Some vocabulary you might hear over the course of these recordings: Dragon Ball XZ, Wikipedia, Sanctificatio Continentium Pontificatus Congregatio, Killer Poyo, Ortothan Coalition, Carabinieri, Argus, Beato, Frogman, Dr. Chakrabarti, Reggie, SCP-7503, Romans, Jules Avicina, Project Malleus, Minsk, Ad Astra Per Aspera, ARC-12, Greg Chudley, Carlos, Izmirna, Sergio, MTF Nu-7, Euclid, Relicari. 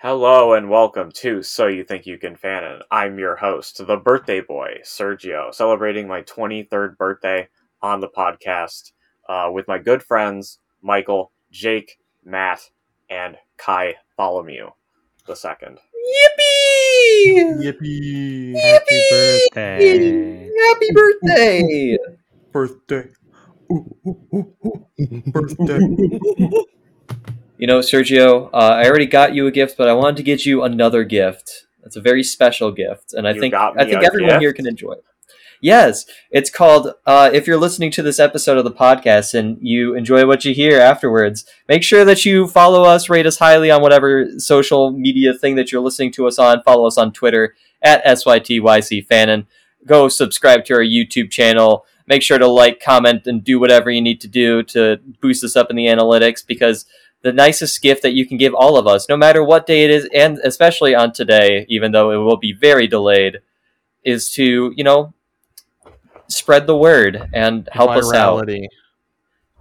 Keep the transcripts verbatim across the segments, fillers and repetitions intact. Hello and welcome to So You Think You Can Fanon. I'm your host, the birthday boy, Sergio, celebrating my twenty-third birthday on the podcast uh, with my good friends, Michael, Jake, Matt, and Kai Falamu the Second. Yippee! Yippee! Happy birthday! Happy birthday! Birthday. Ooh, ooh, ooh, ooh. Birthday. You know, Sergio, uh, I already got you a gift, but I wanted to get you another gift. It's a very special gift, and I you think I think everyone gift? here can enjoy it. Yes, it's called, uh, if you're listening to this episode of the podcast and you enjoy what you hear afterwards, make sure that you follow us, rate us highly on whatever social media thing that you're listening to us on. Follow us on Twitter, at S Y T Y C Fanon. Go subscribe to our YouTube channel. Make sure to like, comment, and do whatever you need to do to boost us up in the analytics, because the nicest gift that you can give all of us, no matter what day it is, and especially on today, even though it will be very delayed, is to, you know, spread the word and help Virality. us out.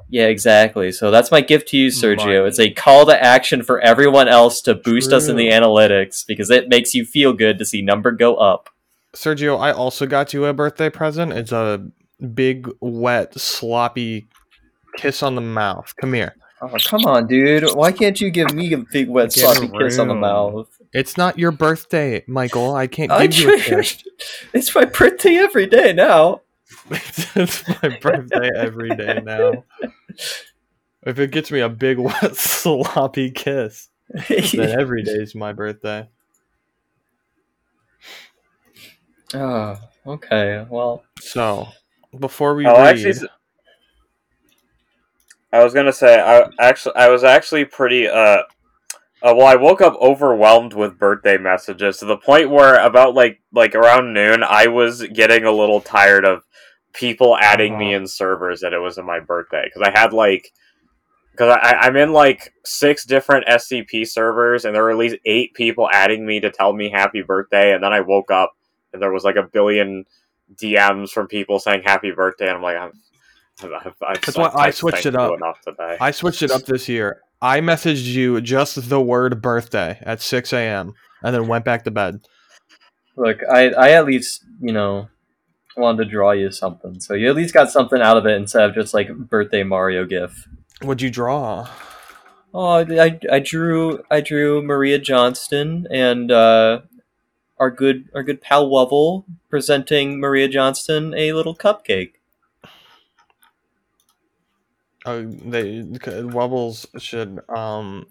Yeah, exactly. So that's my gift to you, Sergio. Money. It's a call to action for everyone else to boost True. us in the analytics, because it makes you feel good to see number go up. Sergio, I also got you a birthday present. It's a big, wet, sloppy kiss on the mouth. Come here. Oh, come on, dude. Why can't you give me a big, wet, sloppy kiss on the mouth? It's not your birthday, Michael. I can't give I you a kiss. It's my birthday every day now. It's my birthday every day now. If it gets me a big, wet, sloppy kiss, then every day is my birthday. Oh, okay. Well, so, before we oh, read... Actually, I was gonna say I actually I was actually pretty uh, uh well I woke up overwhelmed with birthday messages to the point where about like like around noon I was getting a little tired of people adding oh. me in servers that it was my birthday, because I had like because I I'm in like six different S C P servers and there were at least eight people adding me to tell me happy birthday, and then I woke up and there was like a billion D Ms from people saying happy birthday, and I'm like I'm I've, I've That's why I switched it up. I switched it up this year. I messaged you just the word birthday at six a.m. and then went back to bed. Look, I, I at least, you know, wanted to draw you something. So you at least got something out of it instead of just like birthday Mario gif. What'd you draw? Oh, I, I drew I drew Maria Johnston and uh, our good our good pal Wubble presenting Maria Johnston a little cupcake. Uh, they Wubbles should um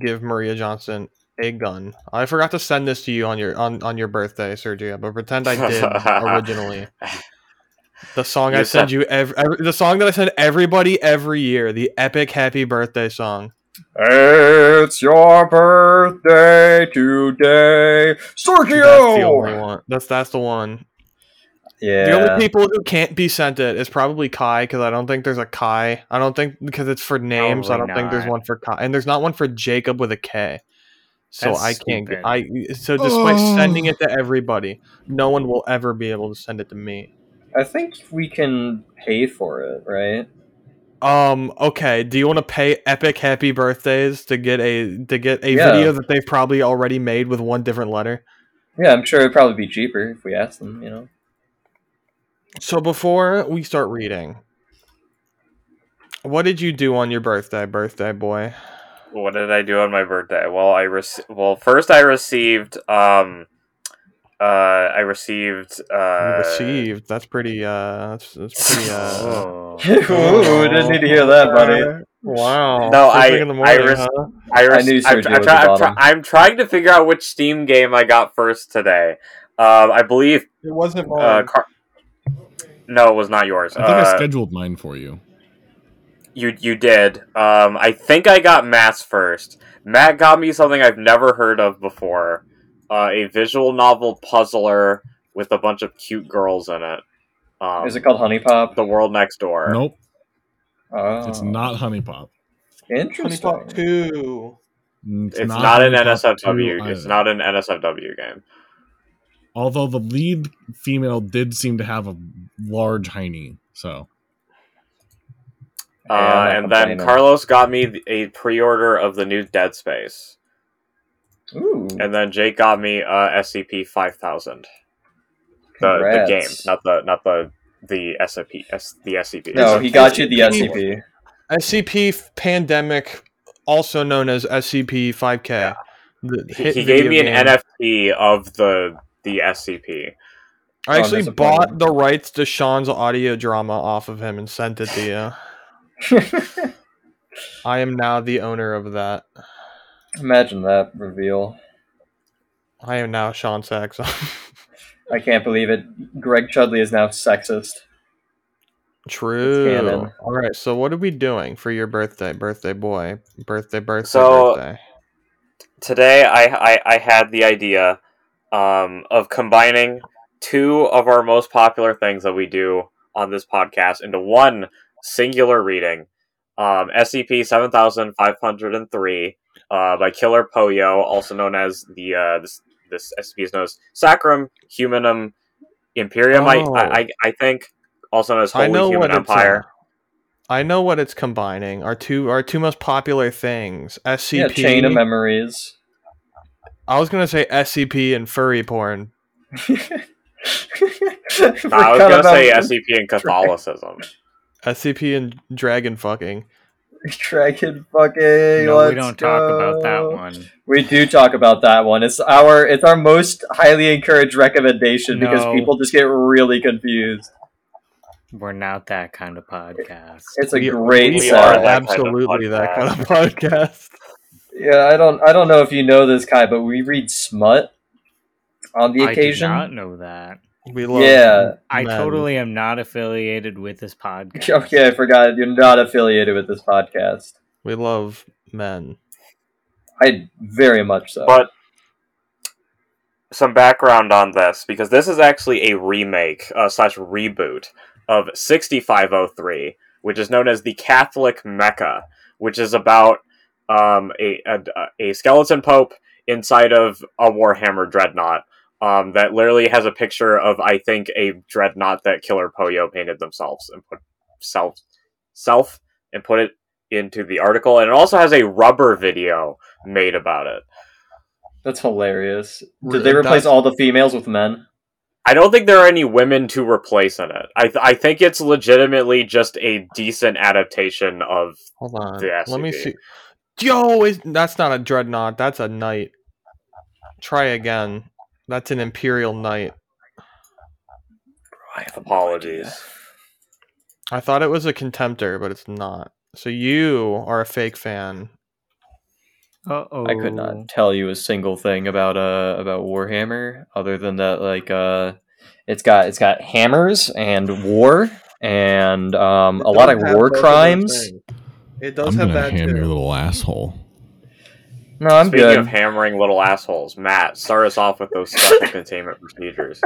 give Maria Johnston a gun. I forgot to send this to you on your on, on your birthday, Sergio, but pretend I did originally. The song You're I send so- you every, every the song that I send everybody every year, the epic happy birthday song. It's your birthday today, Sergio. That's the only one. That's that's the one. Yeah. The only people who can't be sent it is probably Kai, because I don't think there's a Kai. I don't think because it's for names. Probably I don't not. think there's one for Kai, and there's not one for Jacob with a K. So That's I can't. Get, I so despite oh. sending it to everybody, no one will ever be able to send it to me. I think we can pay for it, right? Um. Okay. Do you want to pay Epic Happy Birthdays to get a to get a yeah. video that they've probably already made with one different letter? Yeah, I'm sure it'd probably be cheaper if we asked them. You know. So before we start reading, what did you do on your birthday, birthday boy? What did I do on my birthday? Well, I re- well first I received um uh I received uh received. That's pretty uh that's, that's pretty uh Ooh, didn't need to hear that, buddy. Wow. No, First I morning, I, re- huh? I, re- I knew I'm, I'm, try- I'm, try- I'm trying to figure out which Steam game I got first today. Um I believe it wasn't mine. Uh, car- No, it was not yours. I think uh, I scheduled mine for you. You you did. Um, I think I got Matt's first. Matt got me something I've never heard of before. Uh, a visual novel puzzler with a bunch of cute girls in it. Um, Is it called Honey Pop? The World Next Door. Nope. Oh. It's not Honey Pop. Interesting. Honey Pop two. It's, it's not, not an N S F W. It's either. Not an N S F W game. Although the lead female did seem to have a large hiney, so. Uh, and then Carlos got me a pre-order of the new Dead Space. Ooh. And then Jake got me uh, S C P five thousand. The, the game, not the not the the S C P. S, the S C P. No, he got you the S C P. S C P Pandemic, also known as S C P five K. Yeah. He, he gave me game. an N F T of the the S C P. I actually oh, bought the rights to Sean's audio drama off of him and sent it to you. I am now the owner of that. Imagine that reveal. I am now Sean Saxon. I can't believe it. Greg Chudley is now sexist. True. All right, so what are we doing for your birthday? Birthday boy. Birthday, birthday, so, birthday. Today I, I, I had the idea um, of combining two of our most popular things that we do on this podcast into one singular reading. Um, S C P seven thousand five hundred three uh, by Killer Poyo, also known as the... Uh, the This S C P is known as Sacrum Humanum Imperium. Oh. I, I I think also known as Holy Human Empire. A, I know what it's combining. Our two our two most popular things: S C P, yeah, Chain of Memories. I was gonna say S C P and furry porn. I was gonna say S C P and Catholicism. S C P and dragon fucking. Dragon fucking. No, let's we don't go. talk about that one. We do talk about that one. It's our it's our most highly encouraged recommendation no. because people just get really confused. We're not that kind of podcast. It's a we, great. We are that absolutely kind of that kind of podcast. Yeah, I don't I don't know if you know this, Kai, but we read smut on the occasion. I do not know that. We love yeah, I men. totally am not affiliated with this podcast. Okay, I forgot. You're not affiliated with this podcast. We love men. I very much so. But some background on this, because this is actually a remake uh, slash reboot of sixty-five oh three, which is known as the Catholic Mecca, which is about um, a, a a skeleton pope inside of a Warhammer dreadnought. Um, that literally has a picture of, I think, a dreadnought that Killer Poyo painted themselves and put self, self and put it into the article. And it also has a rubber video made about it. That's hilarious. Did they replace That's... all the females with men? I don't think there are any women to replace in it. I th- I think it's legitimately just a decent adaptation of Hold on. the S C P. Let me see. Yo, is... that's not a dreadnought. That's a knight. Try again. That's an Imperial Knight. Apologies. I thought it was a Contemptor, but it's not. So you are a fake fan. Uh-oh. I could not tell you a single thing about uh about Warhammer other than that like uh it's got it's got hammers and war and um a lot of war crimes. It does have that too. I'm gonna ham your little asshole. No, I'm Speaking good. of hammering little assholes, Matt, start us off with those special containment procedures.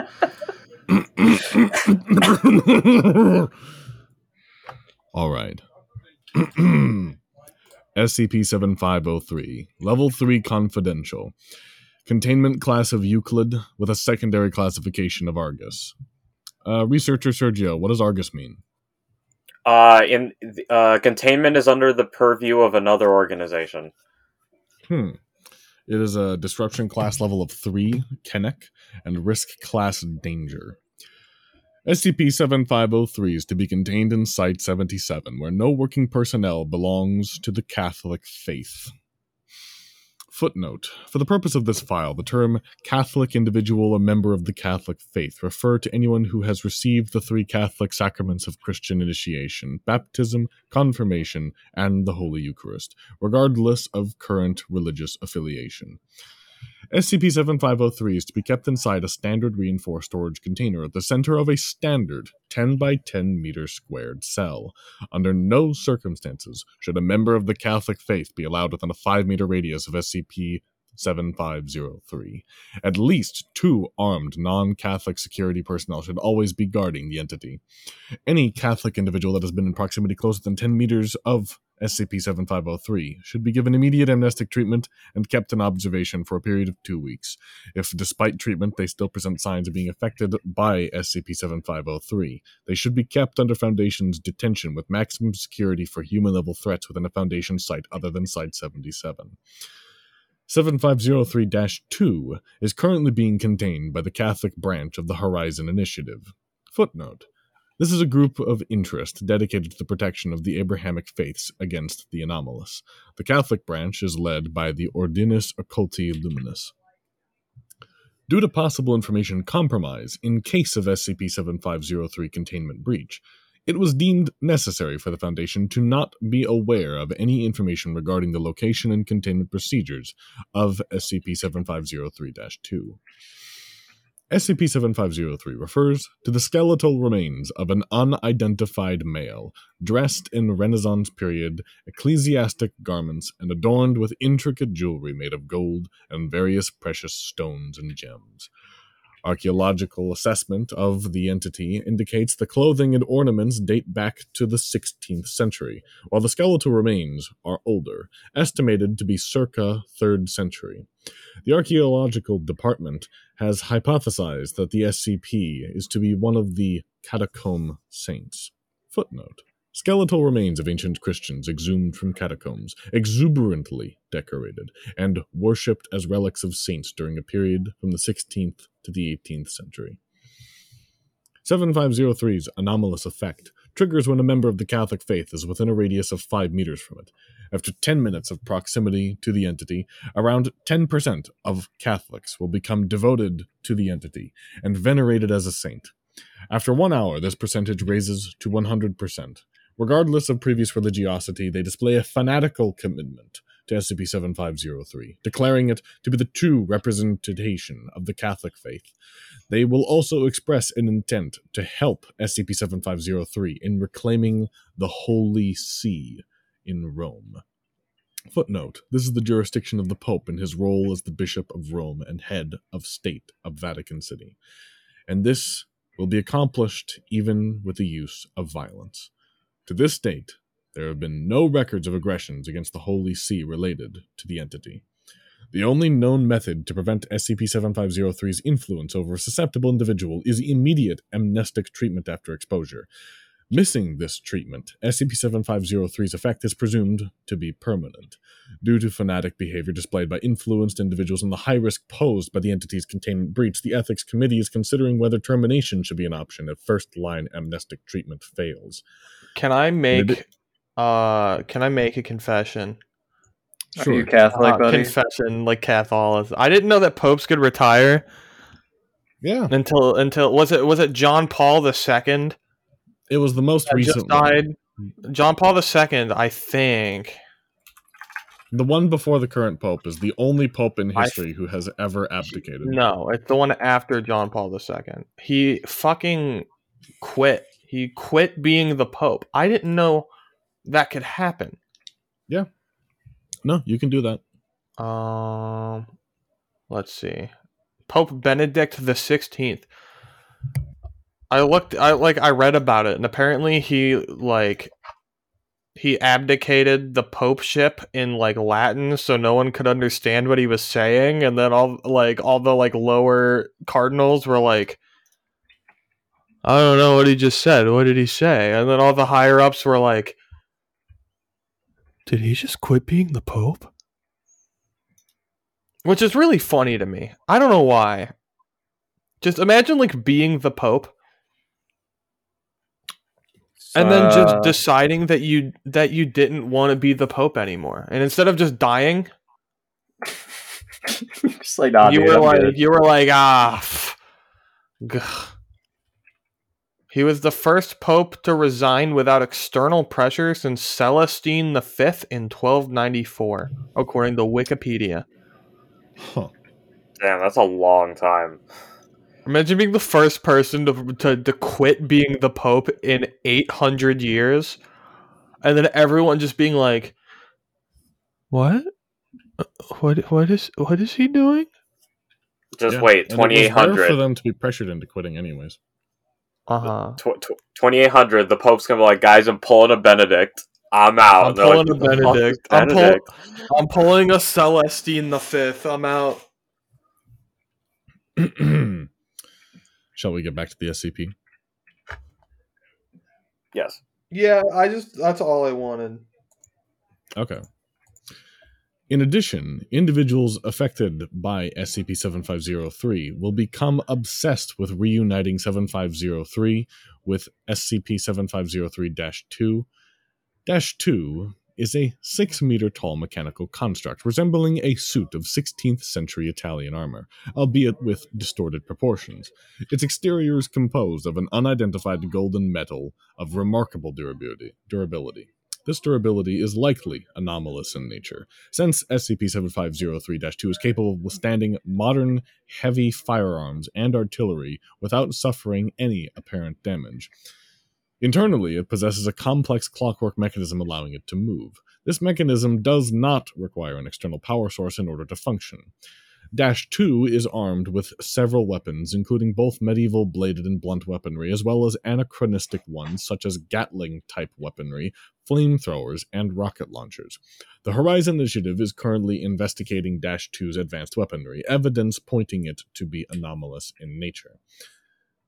All right. S C P seventy-five oh three, Level three Confidential. Containment class of Euclid with a secondary classification of Argus. Uh, researcher Sergio, what does Argus mean? Uh, in uh, Containment is under the purview of another organization. Hmm. It is a disruption class level of three, Kennek, and risk class danger. S C P seventy-five oh three is to be contained in Site seventy-seven, where no working personnel belongs to the Catholic faith. Footnote. For the purpose of this file, the term Catholic individual or member of the Catholic faith refer to anyone who has received the three Catholic sacraments of Christian initiation, baptism, confirmation, and the Holy Eucharist, regardless of current religious affiliation. S C P seventy-five oh three is to be kept inside a standard reinforced storage container at the center of a standard ten by ten meter squared cell. Under no circumstances should a member of the Catholic faith be allowed within a five meter radius of S C P seventy-five oh three. At least two armed non-Catholic security personnel should always be guarding the entity. Any Catholic individual that has been in proximity closer than ten meters of S C P seventy-five oh three should be given immediate amnestic treatment and kept in observation for a period of two weeks. If, despite treatment, they still present signs of being affected by S C P seventy-five oh three, they should be kept under Foundation's detention with maximum security for human-level threats within a Foundation site other than Site seventy-seven. seventy-five oh three dash two is currently being contained by the Catholic branch of the Horizon Initiative. Footnote. This is a group of interest dedicated to the protection of the Abrahamic faiths against the anomalous. The Catholic branch is led by the Ordinus Occulti Luminis. Due to possible information compromise in case of S C P seventy-five oh three containment breach, it was deemed necessary for the Foundation to not be aware of any information regarding the location and containment procedures of S C P seventy-five oh three dash two. S C P seventy-five oh three refers to the skeletal remains of an unidentified male, dressed in Renaissance period ecclesiastic garments and adorned with intricate jewelry made of gold and various precious stones and gems. Archaeological assessment of the entity indicates the clothing and ornaments date back to the sixteenth century, while the skeletal remains are older, estimated to be circa third century. The archaeological department has hypothesized that the S C P is to be one of the catacomb saints. Footnote. Skeletal remains of ancient Christians exhumed from catacombs, exuberantly decorated, and worshipped as relics of saints during a period from the sixteenth to the eighteenth century. seventy-five oh three's anomalous effect triggers when a member of the Catholic faith is within a radius of five meters from it. After ten minutes of proximity to the entity, around ten percent of Catholics will become devoted to the entity and venerated as a saint. After one hour, this percentage raises to one hundred percent. Regardless of previous religiosity, they display a fanatical commitment to S C P seventy-five oh three, declaring it to be the true representation of the Catholic faith. They will also express an intent to help S C P seventy-five oh three in reclaiming the Holy See in Rome. Footnote. This is the jurisdiction of the Pope in his role as the Bishop of Rome and head of state of Vatican City. And this will be accomplished even with the use of violence. To this date, there have been no records of aggressions against the Holy See related to the entity. The only known method to prevent S C P seventy-five oh three's influence over a susceptible individual is immediate amnestic treatment after exposure. Missing this treatment, S C P seventy-five oh three's effect is presumed to be permanent, due to fanatic behavior displayed by influenced individuals and the high risk posed by the entity's containment breach. The Ethics Committee is considering whether termination should be an option if first-line amnestic treatment fails. Can I make, Mid- uh, can I make a confession? Sure. Are you Catholic, uh, buddy? Confession, like Catholicism. I didn't know that popes could retire. Yeah. Until until was it was it John Paul the Second? It was the most recent. Just died. John Paul the Second, I think. The one before the current pope is the only pope in history th- who has ever abdicated. No, it's the one after John Paul the Second. He fucking quit. He quit being the pope. I didn't know that could happen. Yeah. No, you can do that. Um, let's see. Pope Benedict the Sixteenth. I looked, I like, I read about it, and apparently he like he abdicated the popeship in like Latin, so no one could understand what he was saying. And then all like all the like lower cardinals were like, I don't know what he just said. What did he say? And then all the higher ups were like, did he just quit being the pope? Which is really funny to me. I don't know why. Just imagine like being the pope. And then just deciding that you that you didn't want to be the pope anymore, and instead of just dying, just like, nah, you dude, were I'm like good. you were like ah, f- he was the first pope to resign without external pressure since Celestine the Fifth in twelve ninety-four, according to Wikipedia. Huh. Damn, that's a long time. Imagine being the first person to, to to quit being the Pope in eight hundred years, and then everyone just being like, "What? What? What is? What is he doing?" Just yeah. Wait, twenty-eight hundred for them to be pressured into quitting, anyways. Uh huh. Tw- tw- twenty-eight hundred. The Pope's gonna be like, "Guys, I'm pulling a Benedict. I'm out." I'm pulling like, a Benedict. I'm, Benedict. Pull- I'm pulling a Celestine the Fifth. I'm out. Shall we get back to the S C P? Yes. Yeah, I just... That's all I wanted. Okay. In addition, individuals affected by S C P seventy-five oh three will become obsessed with reuniting seventy-five oh three with S C P seventy-five oh three dash two. dash two is a six-meter tall mechanical construct resembling a suit of sixteenth century Italian armor, albeit with distorted proportions. Its exterior is composed of an unidentified golden metal of remarkable durability. This durability is likely anomalous in nature, since S C P seventy-five oh three dash two is capable of withstanding modern heavy firearms and artillery without suffering any apparent damage. Internally, it possesses a complex clockwork mechanism allowing it to move. This mechanism does not require an external power source in order to function. Dash two is armed with several weapons, including both medieval bladed and blunt weaponry, as well as anachronistic ones such as Gatling-type weaponry, flamethrowers, and rocket launchers. The Horizon Initiative is currently investigating Dash two's advanced weaponry, evidence pointing it to be anomalous in nature.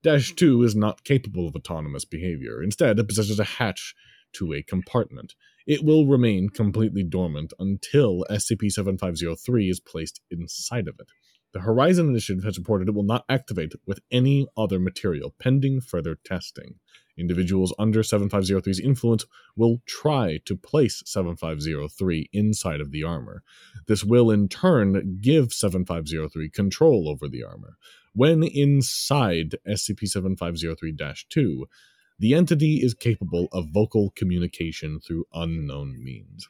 Dash two is not capable of autonomous behavior. Instead, it possesses a hatch to a compartment. It will remain completely dormant until S C P seventy-five oh three is placed inside of it. The Horizon Initiative has reported it will not activate with any other material pending further testing. Individuals under seventy-five oh three's influence will try to place seventy-five oh three inside of the armor. This will in turn give seventy-five oh three control over the armor. When inside S C P seventy-five oh three dash two, the entity is capable of vocal communication through unknown means.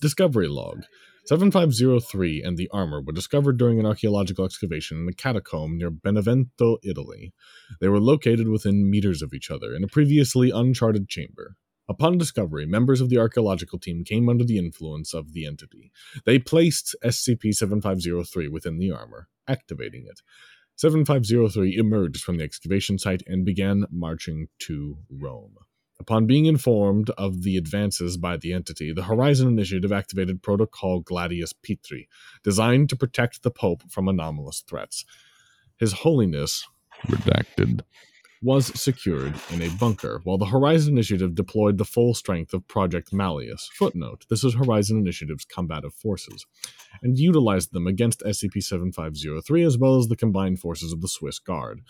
Discovery Log. seventy-five oh three and the armor were discovered during an archaeological excavation in a catacomb near Benevento, Italy. They were located within meters of each other in a previously uncharted chamber. Upon discovery, members of the archaeological team came under the influence of the entity. They placed S C P seventy-five oh three within the armor, activating it. seventy-five oh three emerged from the excavation site and began marching to Rome. Upon being informed of the advances by the entity, the Horizon Initiative activated Protocol Gladius Petri, designed to protect the Pope from anomalous threats. His Holiness, redacted, was secured in a bunker, while the Horizon Initiative deployed the full strength of Project Malleus. Footnote, this is Horizon Initiative's combative forces, and utilized them against S C P seventy-five oh three as well as the combined forces of the Swiss Guard,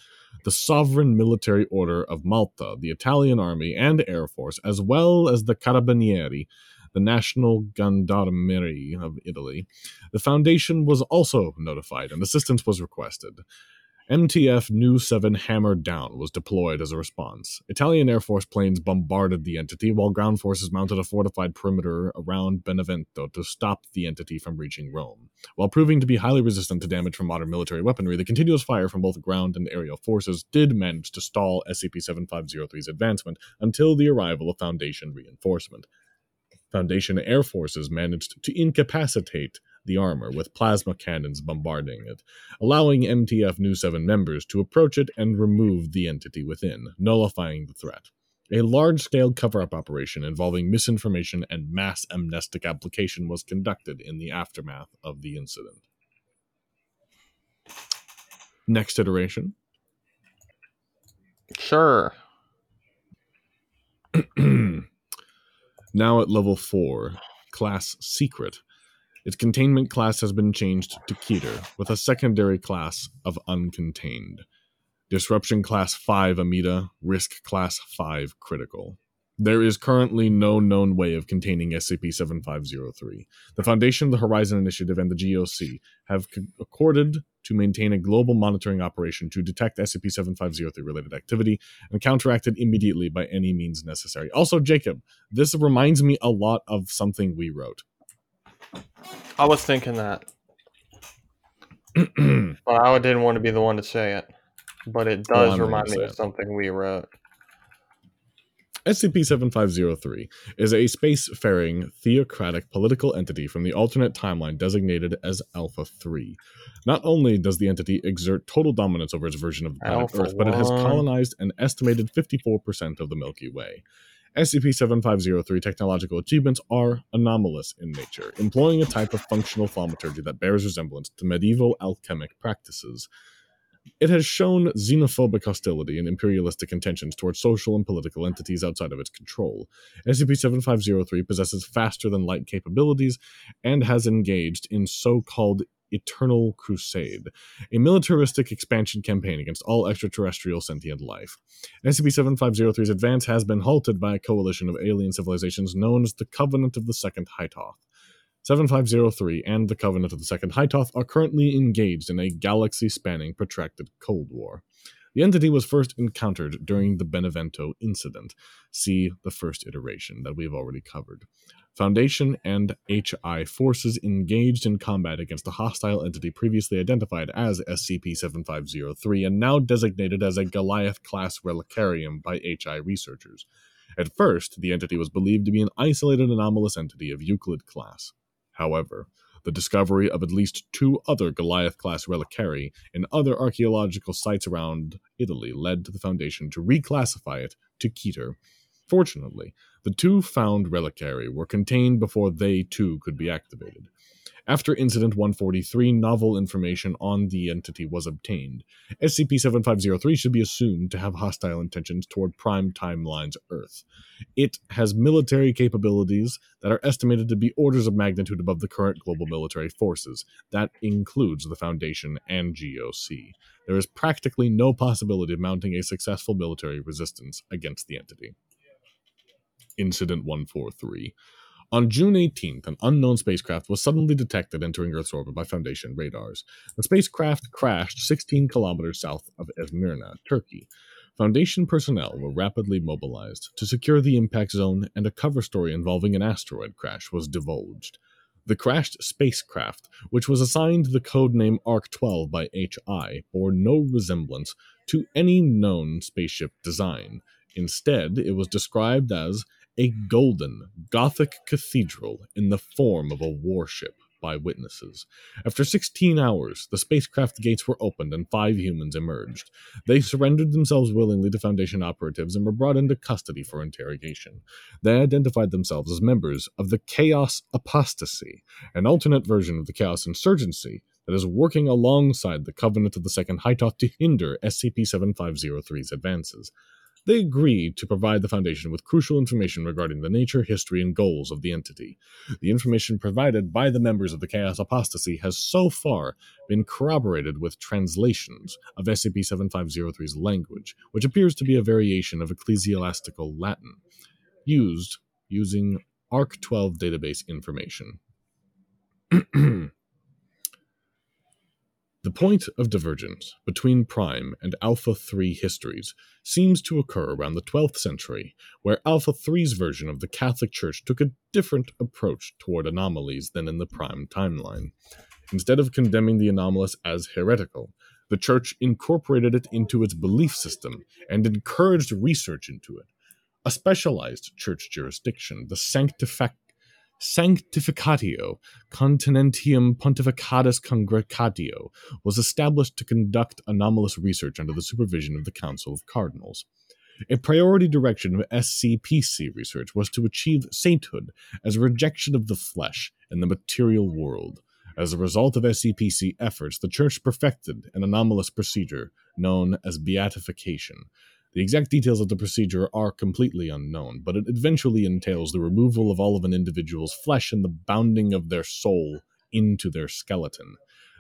the Sovereign Military Order of Malta, the Italian Army and Air Force, as well as the Carabinieri, the National Gendarmerie of Italy. The Foundation was also notified, and assistance was requested. M T F Nu seven Hammer Down was deployed as a response. Italian Air Force planes bombarded the entity, while ground forces mounted a fortified perimeter around Benevento to stop the entity from reaching Rome. While proving to be highly resistant to damage from modern military weaponry, the continuous fire from both ground and aerial forces did manage to stall S C P seventy-five oh three's advancement until the arrival of Foundation reinforcement. Foundation Air Forces managed to incapacitate the armor with plasma cannons bombarding it, allowing M T F Nu seven members to approach it and remove the entity within, nullifying the threat. A large-scale cover-up operation involving misinformation and mass amnestic application was conducted in the aftermath of the incident. Next iteration. Sure. Now at level four, Class Secret. Its containment class has been changed to Keter, with a secondary class of Uncontained. Disruption Class five Amida, Risk Class five Critical. There is currently no known way of containing S C P seventy-five oh three. The Foundation, the Horizon Initiative, and the G O C have accorded to maintain a global monitoring operation to detect S C P seventy-five oh three-related activity and counteract it immediately by any means necessary. Also, Jacob, this reminds me a lot of something we wrote. I was thinking that. Well, I didn't want to be the one to say it, but it does well, remind me of something we wrote. S C P seventy-five oh three is a spacefaring theocratic political entity from the alternate timeline designated as Alpha three. Not only does the entity exert total dominance over its version of the planet Earth, but it has colonized an estimated fifty-four percent of the Milky Way. S C P seventy-five oh three technological achievements are anomalous in nature, employing a type of functional thaumaturgy that bears resemblance to medieval alchemic practices. It has shown xenophobic hostility and imperialistic intentions towards social and political entities outside of its control. S C P seventy-five oh three possesses faster-than-light capabilities and has engaged in so-called Eternal Crusade, a militaristic expansion campaign against all extraterrestrial sentient life. S C P seventy-five oh three's advance has been halted by a coalition of alien civilizations known as the Covenant of the Second Hytoth. seventy-five oh three and the Covenant of the Second Hytoth are currently engaged in a galaxy-spanning protracted Cold War. The entity was first encountered during the Benevento incident. See the first iteration that we've already covered. Foundation and H I forces engaged in combat against a hostile entity previously identified as S C P seventy-five oh three and now designated as a Goliath-class relicarium by H I researchers. At first, the entity was believed to be an isolated anomalous entity of Euclid class. However, the discovery of at least two other Goliath-class relicari in other archaeological sites around Italy led to the Foundation to reclassify it to Keter. Fortunately, the two found relicari were contained before they, too, could be activated. After Incident one forty-three, novel information on the entity was obtained. S C P seventy-five oh three should be assumed to have hostile intentions toward Prime Timeline's Earth. It has military capabilities that are estimated to be orders of magnitude above the current global military forces. That includes the Foundation and G O C. There is practically no possibility of mounting a successful military resistance against the entity. Incident one forty-three. On June eighteenth, an unknown spacecraft was suddenly detected entering Earth's orbit by Foundation radars. The spacecraft crashed sixteen kilometers south of Izmirna, Turkey. Foundation personnel were rapidly mobilized to secure the impact zone, and a cover story involving an asteroid crash was divulged. The crashed spacecraft, which was assigned the codename A R C twelve by H I, bore no resemblance to any known spaceship design. Instead, it was described as a golden, Gothic cathedral in the form of a warship by witnesses. After sixteen hours, the spacecraft gates were opened and five humans emerged. They surrendered themselves willingly to Foundation operatives and were brought into custody for interrogation. They identified themselves as members of the Chaos Apostasy, an alternate version of the Chaos Insurgency that is working alongside the Covenant of the Second Hytoth to hinder S C P seventy-five oh three's advances. They agreed to provide the Foundation with crucial information regarding the nature, history, and goals of the entity. The information provided by the members of the Chaos Apostasy has so far been corroborated with translations of S C P seventy-five oh three's language, which appears to be a variation of ecclesiastical Latin, used using A R C twelve database information. The point of divergence between Prime and Alpha three histories seems to occur around the twelfth century, where Alpha three's version of the Catholic Church took a different approach toward anomalies than in the Prime timeline. Instead of condemning the anomalous as heretical, the Church incorporated it into its belief system and encouraged research into it. A specialized church jurisdiction, the Sanctific Sanctificatio Continentium Pontificatus Congregatio, was established to conduct anomalous research under the supervision of the Council of Cardinals. A priority direction of S C P C research was to achieve sainthood as a rejection of the flesh and the material world. As a result of S C P C efforts, the Church perfected an anomalous procedure known as beatification. The exact details of the procedure are completely unknown, but it eventually entails the removal of all of an individual's flesh and the bounding of their soul into their skeleton.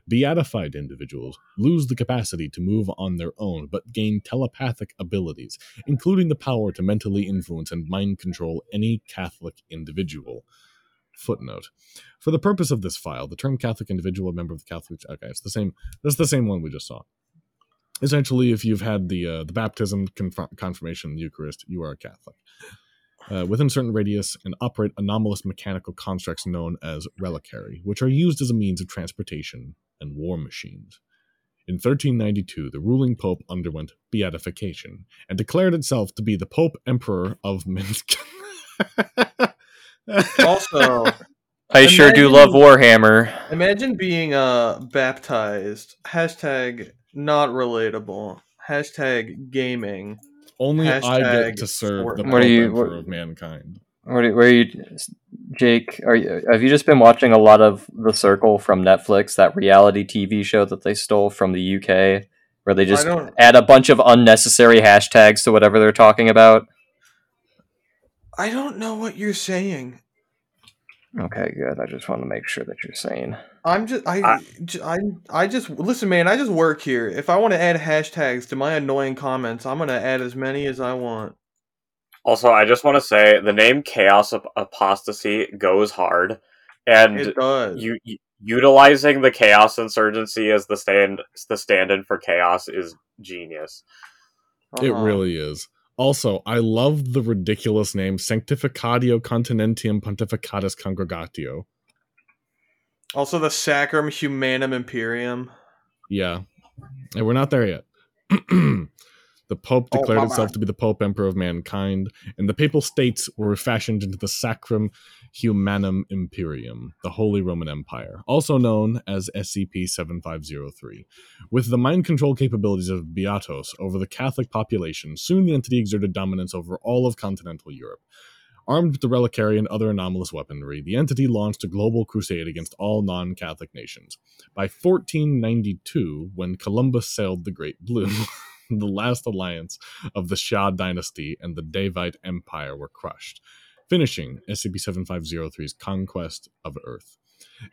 Beatified individuals lose the capacity to move on their own, but gain telepathic abilities, including the power to mentally influence and mind control any Catholic individual. Footnote. For the purpose of this file, the term Catholic individual, a member of the Catholic Church, okay, it's the same, that's the same one we just saw. Essentially, if you've had the uh, the baptism, conf- confirmation, the Eucharist, you are a Catholic. Uh, within certain radius and operate anomalous mechanical constructs known as relicary, which are used as a means of transportation and war machines. In thirteen ninety-two, the ruling pope underwent beatification and declared itself to be the Pope Emperor of Minsk. Also, I imagine, sure do love Warhammer. Imagine being uh, baptized. Hashtag... Not relatable. Hashtag gaming. Only Hashtag I get to serve sport. The power of mankind. What are, where are you, Jake? Are you, have you just been watching a lot of The Circle from Netflix, that reality T V show that they stole from the U K where they just add a bunch of unnecessary hashtags to whatever they're talking about. I don't know what you're saying. Okay, good. I just want to make sure that you're sane. I'm just, I, I, I, I just listen, man. I just work here. If I want to add hashtags to my annoying comments, I'm gonna add as many as I want. Also, I just want to say the name Chaos Apostasy goes hard, and it does. You, you utilizing the Chaos Insurgency as the stand, the stand-in for Chaos is genius. Uh-huh. It really is. Also, I love the ridiculous name Sanctificatio Continentium Pontificatus Congregatio. Also the Sacrum Humanum Imperium. Yeah. And we're not there yet. The Pope declared oh, itself to be the Pope Emperor of Mankind, and the Papal States were refashioned into the Sacrum Humanum Imperium, the Holy Roman Empire, also known as S C P seventy-five oh three. With the mind control capabilities of Beatos over the Catholic population, soon the entity exerted dominance over all of continental Europe. Armed with the Relicari and other anomalous weaponry, the entity launched a global crusade against all non-Catholic nations. By fourteen ninety-two, when Columbus sailed the Great Blue... the last alliance of the Shah dynasty and the Devite Empire were crushed, finishing S C P seventy-five oh three's conquest of Earth.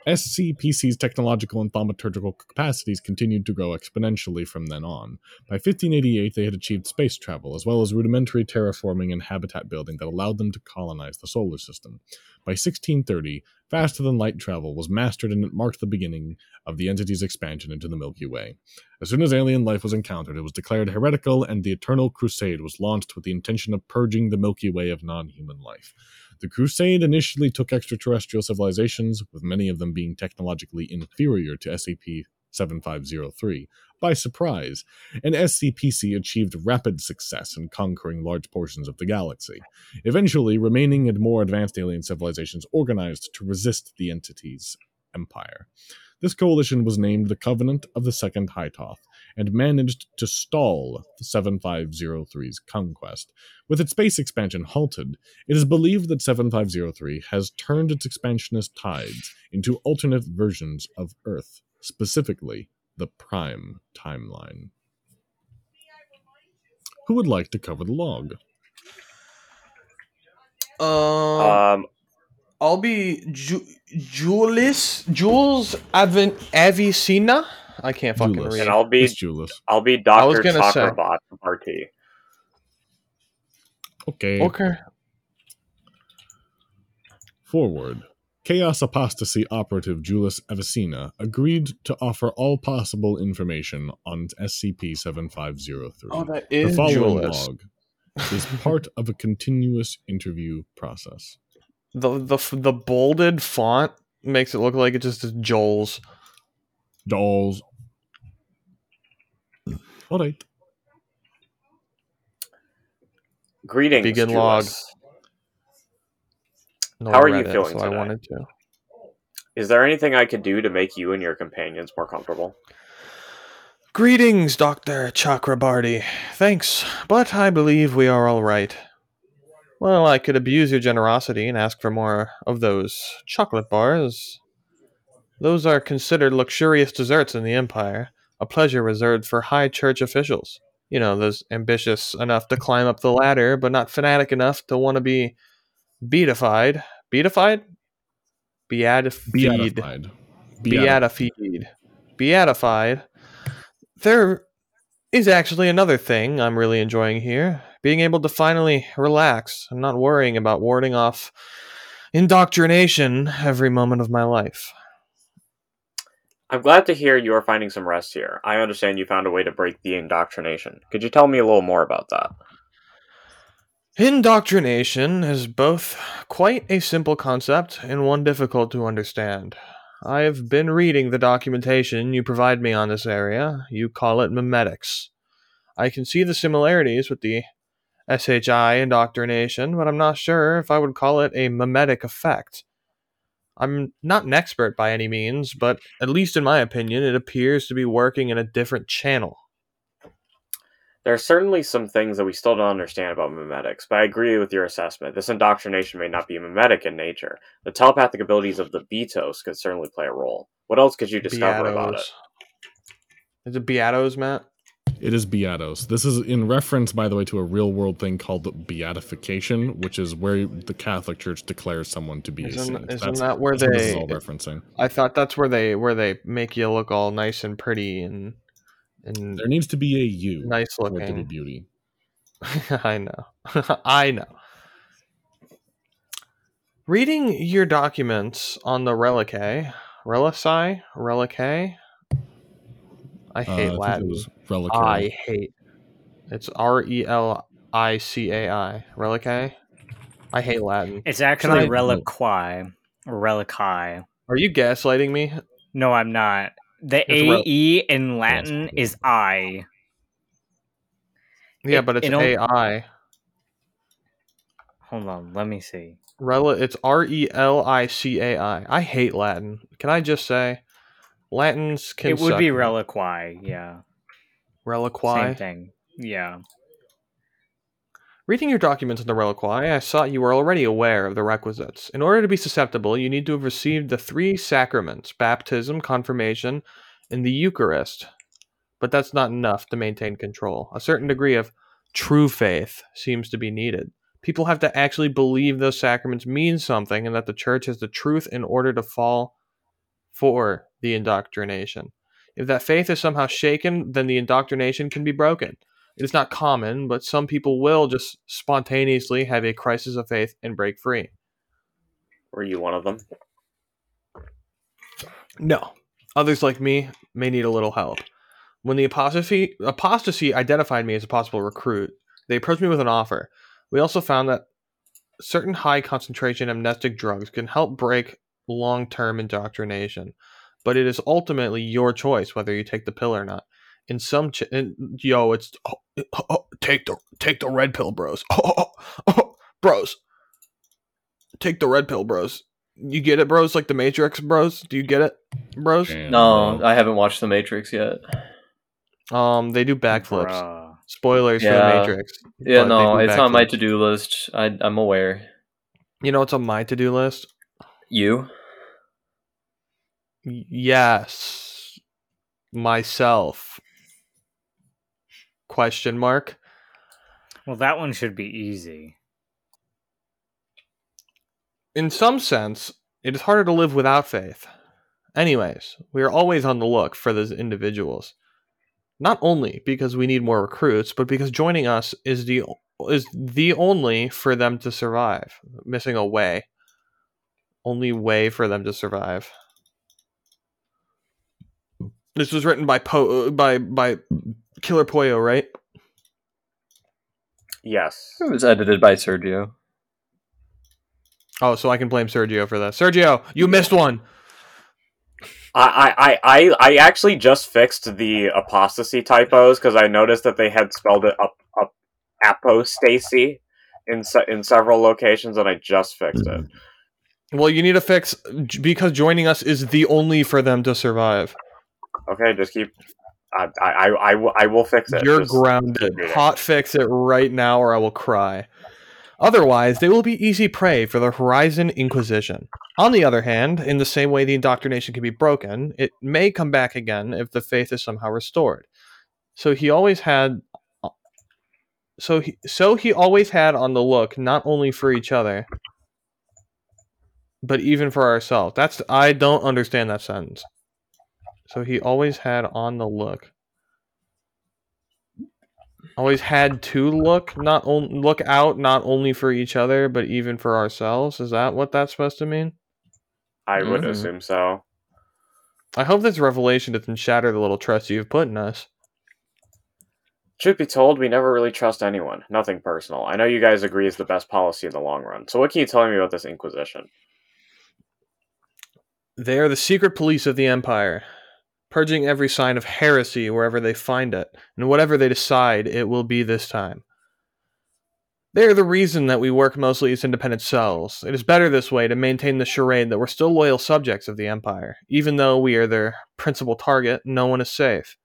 S C P C's technological and thaumaturgical capacities continued to grow exponentially from then on. By fifteen eighty-eight, they had achieved space travel, as well as rudimentary terraforming and habitat building that allowed them to colonize the solar system. By sixteen thirty, faster-than-light travel was mastered, and it marked the beginning of the entity's expansion into the Milky Way. As soon as alien life was encountered, it was declared heretical, and the Eternal Crusade was launched with the intention of purging the Milky Way of non-human life. The Crusade initially took extraterrestrial civilizations, with many of them being technologically inferior to S C P seventy-five oh three, by surprise, and S C P C achieved rapid success in conquering large portions of the galaxy, eventually remaining and more advanced alien civilizations organized to resist the entity's empire. This coalition was named the Covenant of the Second Hytoth, and managed to stall the seventy-five oh three's conquest. With its space expansion halted, it is believed that seventy-five oh three has turned its expansionist tides into alternate versions of Earth, specifically the Prime Timeline. Who would like to cover the log? Um... um. I'll be Ju- Jules Jules Avin- Avicina. I can't fucking Jules. read. And I'll be Jules. I'll be Doctor Chakrabarti. Okay. Okay. Forward. Chaos Apostasy Operative Jules Avicina agreed to offer all possible information on S C P seventy-five oh three. Oh, that is the following Jules. Log is part of a continuous interview process. The the the bolded font makes it look like it just is Joel's. Joel's. All right. Greetings. Begin log. No, how are you feeling today? I wanted to. Is there anything I could do to make you and your companions more comfortable? Greetings, Doctor Chakrabarti. Thanks, but I believe we are all right. Well, I could abuse your generosity and ask for more of those chocolate bars. Those are considered luxurious desserts in the Empire, a pleasure reserved for high church officials. You know, those ambitious enough to climb up the ladder, but not fanatic enough to want to be beatified. Beatified? Beatified. Beatified. Beatified. Beatified. There is actually another thing I'm really enjoying here. Being able to finally relax and not worrying about warding off indoctrination every moment of my life. I'm glad to hear you are finding some rest here. I understand you found a way to break the indoctrination. Could you tell me a little more about that? Indoctrination is both quite a simple concept and one difficult to understand. I have been reading the documentation you provide me on this area. You call it memetics. I can see the similarities with the S H I indoctrination, but I'm not sure if I would call it a memetic effect. I'm not an expert by any means, but at least in my opinion, it appears to be working in a different channel. There are certainly some things that we still don't understand about memetics, but I agree with your assessment. This indoctrination may not be memetic in nature. The telepathic abilities of the Beatos could certainly play a role. What else could you discover Beatos. about it? Is it Beatos, Matt? It is Beatos. This is in reference, by the way, to a real-world thing called beatification, which is where the Catholic Church declares someone to be isn't, a saint. Isn't that's, that where that's they... This is all referencing. I thought that's where they where they make you look all nice and pretty and... and there needs to be a you. Nice looking. To be beauty. I know. I know. Reading your documents on the Relicae... Relici? Relicae? I hate uh, I Latin. It was Relicari. I hate. It's R E L I C A I. Relicae? I hate Latin. It's actually reliquae. Relicae. Are you gaslighting me? No, I'm not. The it's A E rel- in Latin yes. is I. Yeah, it, but it's it'll... A I. Hold on, let me see. Rel- it's R E L I C A I. I hate Latin. Can I just say... Latins can It would suck. Be reliquae, yeah. Reliquae? Same thing, yeah. Reading your documents in the reliquae, I saw you were already aware of the requisites. In order to be susceptible, you need to have received the three sacraments, baptism, confirmation, and the Eucharist. But that's not enough to maintain control. A certain degree of true faith seems to be needed. People have to actually believe those sacraments mean something and that the church has the truth in order to fall for the indoctrination. If that faith is somehow shaken, then the indoctrination can be broken. It is not common, but some people will just spontaneously have a crisis of faith and break free. Were you one of them? No. Others like me may need a little help. When the apostasy, apostasy identified me as a possible recruit, they approached me with an offer. We also found that certain high concentration amnestic drugs can help break long-term indoctrination. But it is ultimately your choice whether you take the pill or not. In some, ch- in, yo, it's oh, oh, oh, take the take the red pill, bros. Oh, oh, oh, bros, take the red pill, bros. You get it, bros? Like the Matrix, bros? Do you get it, bros? Damn, no, bro. I haven't watched the Matrix yet. Um, they do backflips. Bruh. Spoilers yeah. for the Matrix. Yeah, no, it's backflips. On my to-do list. I, I'm aware. You know, it's on my to-do list. You. Yes, myself. Question mark. Well, that one should be easy. In some sense, it is harder to live without faith. Anyways, we are always on the look for those individuals. Not only because we need more recruits, but because joining us is the is the only for them to survive. Missing a way. Only way for them to survive. This was written by po- by by Killer Poyo, right? Yes. It was edited by Sergio. Oh, so I can blame Sergio for that. Sergio, you missed one. I I, I, I actually just fixed the apostasy typos because I noticed that they had spelled it up up apostasy in se- in several locations, and I just fixed it. Well, you need to fix because joining us is the only for them to survive. Okay, just keep. I I I, I will fix it. You're just grounded. Hot fix it right now, or I will cry. Otherwise, they will be easy prey for the Horizon Inquisition. On the other hand, in the same way the indoctrination can be broken, it may come back again if the faith is somehow restored. So he always had. So he so he always had on the look not only for each other, but even for ourselves. That's I don't understand that sentence. So he always had on the look. Always had to look, not on, look out, not only for each other, but even for ourselves. Is that what that's supposed to mean? I would mm-hmm. assume so. I hope this revelation doesn't shatter the little trust you've put in us. Truth be told, we never really trust anyone. Nothing personal. I know you guys agree is the best policy in the long run. So what can you tell me about this Inquisition? They are the secret police of the Empire. Purging every sign of heresy wherever they find it, and whatever they decide it will be this time. They are the reason that we work mostly as independent cells. It is better this way to maintain the charade that we're still loyal subjects of the Empire. Even though we are their principal target, no one is safe.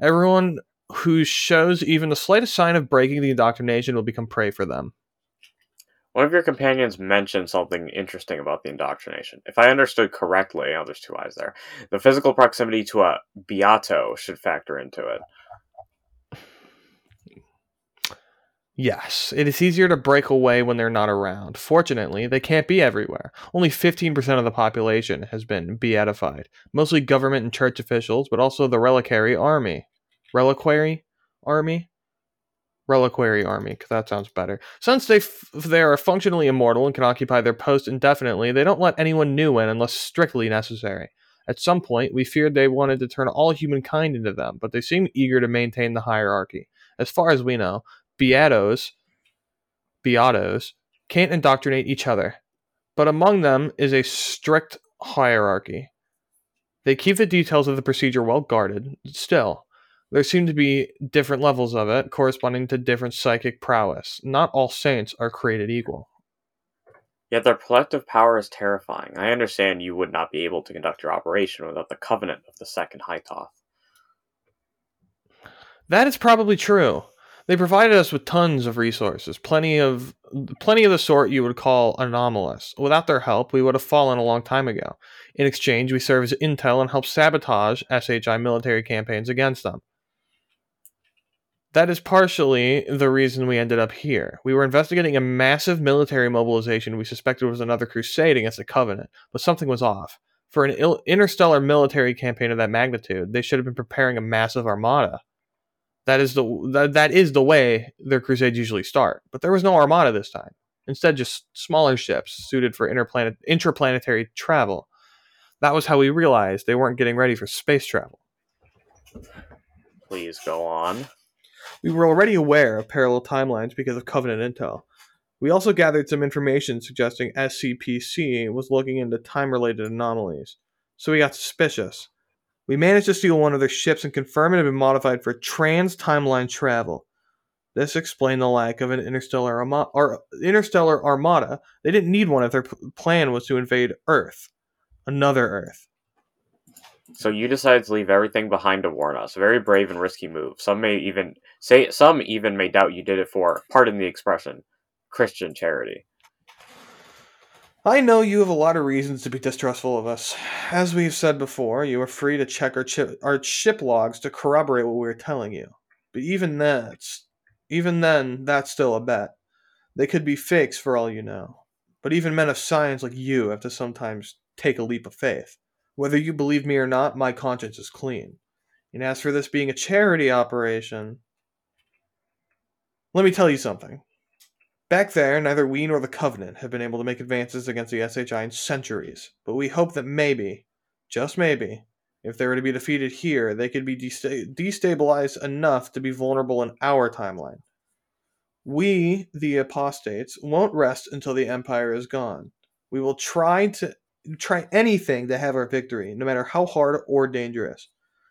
Everyone who shows even the slightest sign of breaking the indoctrination will become prey for them. One of your companions mentioned something interesting about the indoctrination. If I understood correctly, oh, there's two eyes there, the physical proximity to a Beato should factor into it. Yes, it is easier to break away when they're not around. Fortunately, they can't be everywhere. Only fifteen percent of the population has been beatified. Mostly government and church officials, but also the Relicari Army. Reliquary Army? Reliquary Army, because that sounds better. Since they f- they are functionally immortal and can occupy their post indefinitely, they don't let anyone new in unless strictly necessary. At some point, we feared they wanted to turn all humankind into them, but they seem eager to maintain the hierarchy. As far as we know, Beatos, Beatos can't indoctrinate each other, but among them is a strict hierarchy. They keep the details of the procedure well guarded. Still, there seem to be different levels of it, corresponding to different psychic prowess. Not all saints are created equal. Yet their collective power is terrifying. I understand you would not be able to conduct your operation without the Covenant of the Second Hytoth. That is probably true. They provided us with tons of resources, plenty of plenty of the sort you would call anomalous. Without their help, we would have fallen a long time ago. In exchange, we serve as intel and help sabotage S H I military campaigns against them. That is partially the reason we ended up here. We were investigating a massive military mobilization we suspected was another crusade against the Covenant, but something was off. For an il- interstellar military campaign of that magnitude, they should have been preparing a massive armada. That is the that, that is the way their crusades usually start. But there was no armada this time. Instead, just smaller ships suited for interplanet, intraplanetary travel. That was how we realized they weren't getting ready for space travel. Please go on. We were already aware of parallel timelines because of Covenant intel. We also gathered some information suggesting S C P C was looking into time-related anomalies. So we got suspicious. We managed to steal one of their ships and confirm it had been modified for trans-timeline travel. This explained the lack of an interstellar, arma- or interstellar armada. They didn't need one if their p- plan was to invade Earth. Another Earth. So you decided to leave everything behind to warn us. A very brave and risky move. Some may even say, some even may doubt you did it for, pardon the expression, Christian charity. I know you have a lot of reasons to be distrustful of us. As we've said before, you are free to check our, chip, our ship logs to corroborate what we were telling you. But even that's, even then, that's still a bet. They could be fakes for all you know. But even men of science like you have to sometimes take a leap of faith. Whether you believe me or not, my conscience is clean. And as for this being a charity operation, let me tell you something. Back there, neither we nor the Covenant have been able to make advances against the S H I in centuries, but we hope that maybe, just maybe, if they were to be defeated here, they could be desta- destabilized enough to be vulnerable in our timeline. We, the apostates, won't rest until the Empire is gone. We will try to try anything to have our victory, no matter how hard or dangerous.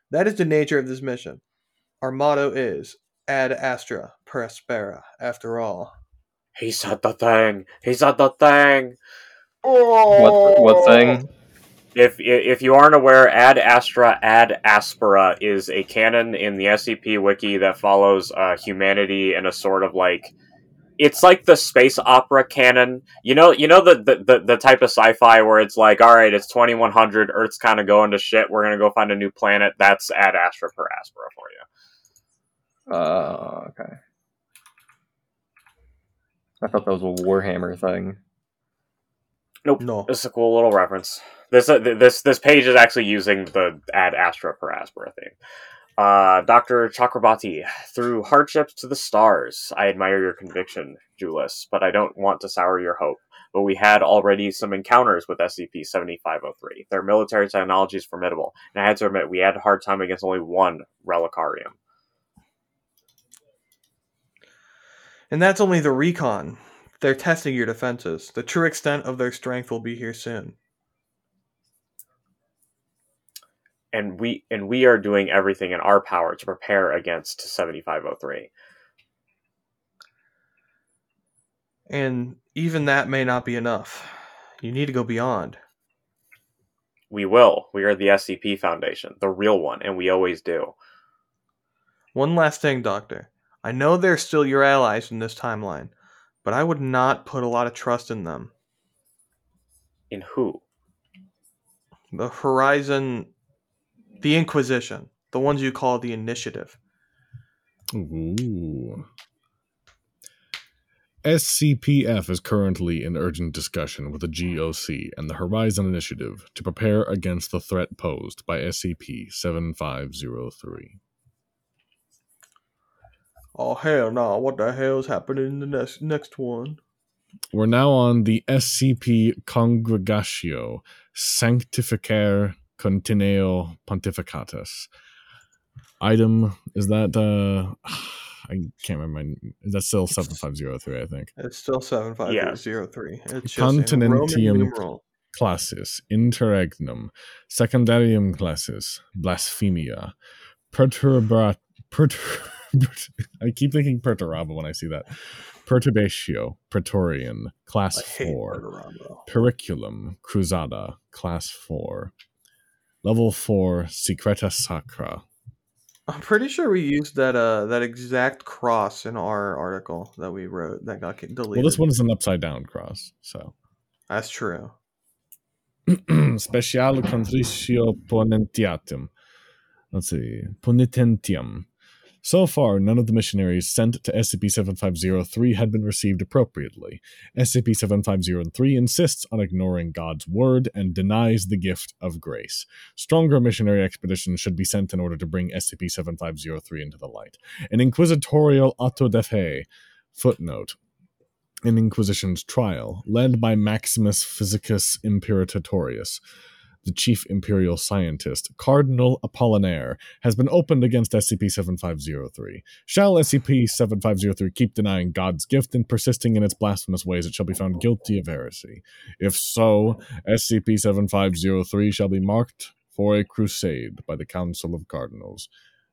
That is the nature of this mission. Our motto is, Ad Astra Per Aspera, after all. He said the thing. He said the thing. Oh. What, what thing? If if you aren't aware, Ad Astra, Ad Aspera is a canon in the S C P wiki that follows uh, humanity in a sort of like, it's like the space opera canon. You know, you know the the, the, the type of sci-fi where it's like, all right, it's twenty-one hundred, Earth's kind of going to shit. We're gonna go find a new planet. That's Ad Astra Per Aspera for you. Uh, okay. I thought that was a Warhammer thing. Nope. No. This is a cool little reference. This uh, this this page is actually using the Ad Astra Per Aspera theme. Uh, Doctor Chakrabarti, through hardships to the stars, I admire your conviction, Jules, but I don't want to sour your hope. But we had already some encounters with S C P seventy-five oh three. Their military technology is formidable, and I had to admit we had a hard time against only one Relicarium. And that's only the recon. They're testing your defenses. The true extent of their strength will be here soon. And we and we are doing everything in our power to prepare against seventy-five oh three. And even that may not be enough. You need to go beyond. We will. We are the S C P Foundation, the real one, and we always do. One last thing, Doctor. I know they're still your allies in this timeline, but I would not put a lot of trust in them. In who? The Horizon... The Inquisition. The ones you call the Initiative. Ooh. S C P F is currently in urgent discussion with the G O C and the Horizon Initiative to prepare against the threat posed by S C P seventy-five oh three. Oh, hell no. What the hell is happening in the next, next one? We're now on the S C P Congregatio Sanctificare Continentio Pontificatus. Item, is that... Uh, I can't remember. That's still seventy-five oh three, I think. It's still seventy-five oh three. Yeah. It's Continentium classis, interregnum, secundarium classis, blasphemia, perturbat... Pertur- I keep thinking perturaba when I see that. Perturbatio, Praetorian, class four. Periculum, Cruzada, class four. Level four, Secreta Sacra. I'm pretty sure we used that uh that exact cross in our article that we wrote that got deleted. Well, this one is an upside down cross, so that's true. Special Contritio Ponentiatum. Let's see, Ponitentium. So far, none of the missionaries sent to S C P seventy-five oh three had been received appropriately. S C P seventy-five oh three insists on ignoring God's word and denies the gift of grace. Stronger missionary expeditions should be sent in order to bring S C P seventy-five oh three into the light. An inquisitorial auto da fe, footnote, an Inquisition's trial, led by Maximus Physicus Imperatorius, the chief imperial scientist, Cardinal Apollinaire, has been opened against S C P seventy-five oh three. Shall S C P seventy-five oh three keep denying God's gift and persisting in its blasphemous ways, it shall be found guilty of heresy. If so, S C P seventy-five oh three shall be marked for a crusade by the Council of Cardinals.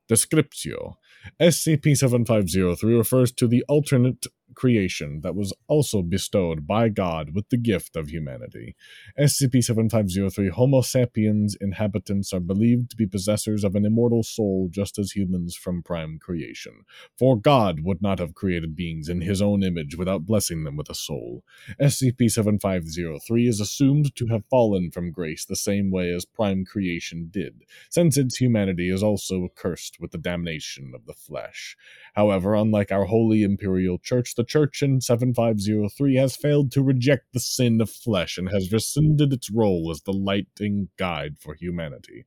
Descriptio. S C P seventy-five oh three refers to the alternate creation that was also bestowed by God with the gift of humanity. S C P seventy-five oh three Homo sapiens inhabitants are believed to be possessors of an immortal soul just as humans from prime creation. For God would not have created beings in his own image without blessing them with a soul. S C P seventy-five oh three is assumed to have fallen from grace the same way as prime creation did, since its humanity is also cursed with the damnation of the flesh. However, unlike our Holy Imperial Church, the Church in seventy-five oh three has failed to reject the sin of flesh and has rescinded its role as the lighting guide for humanity.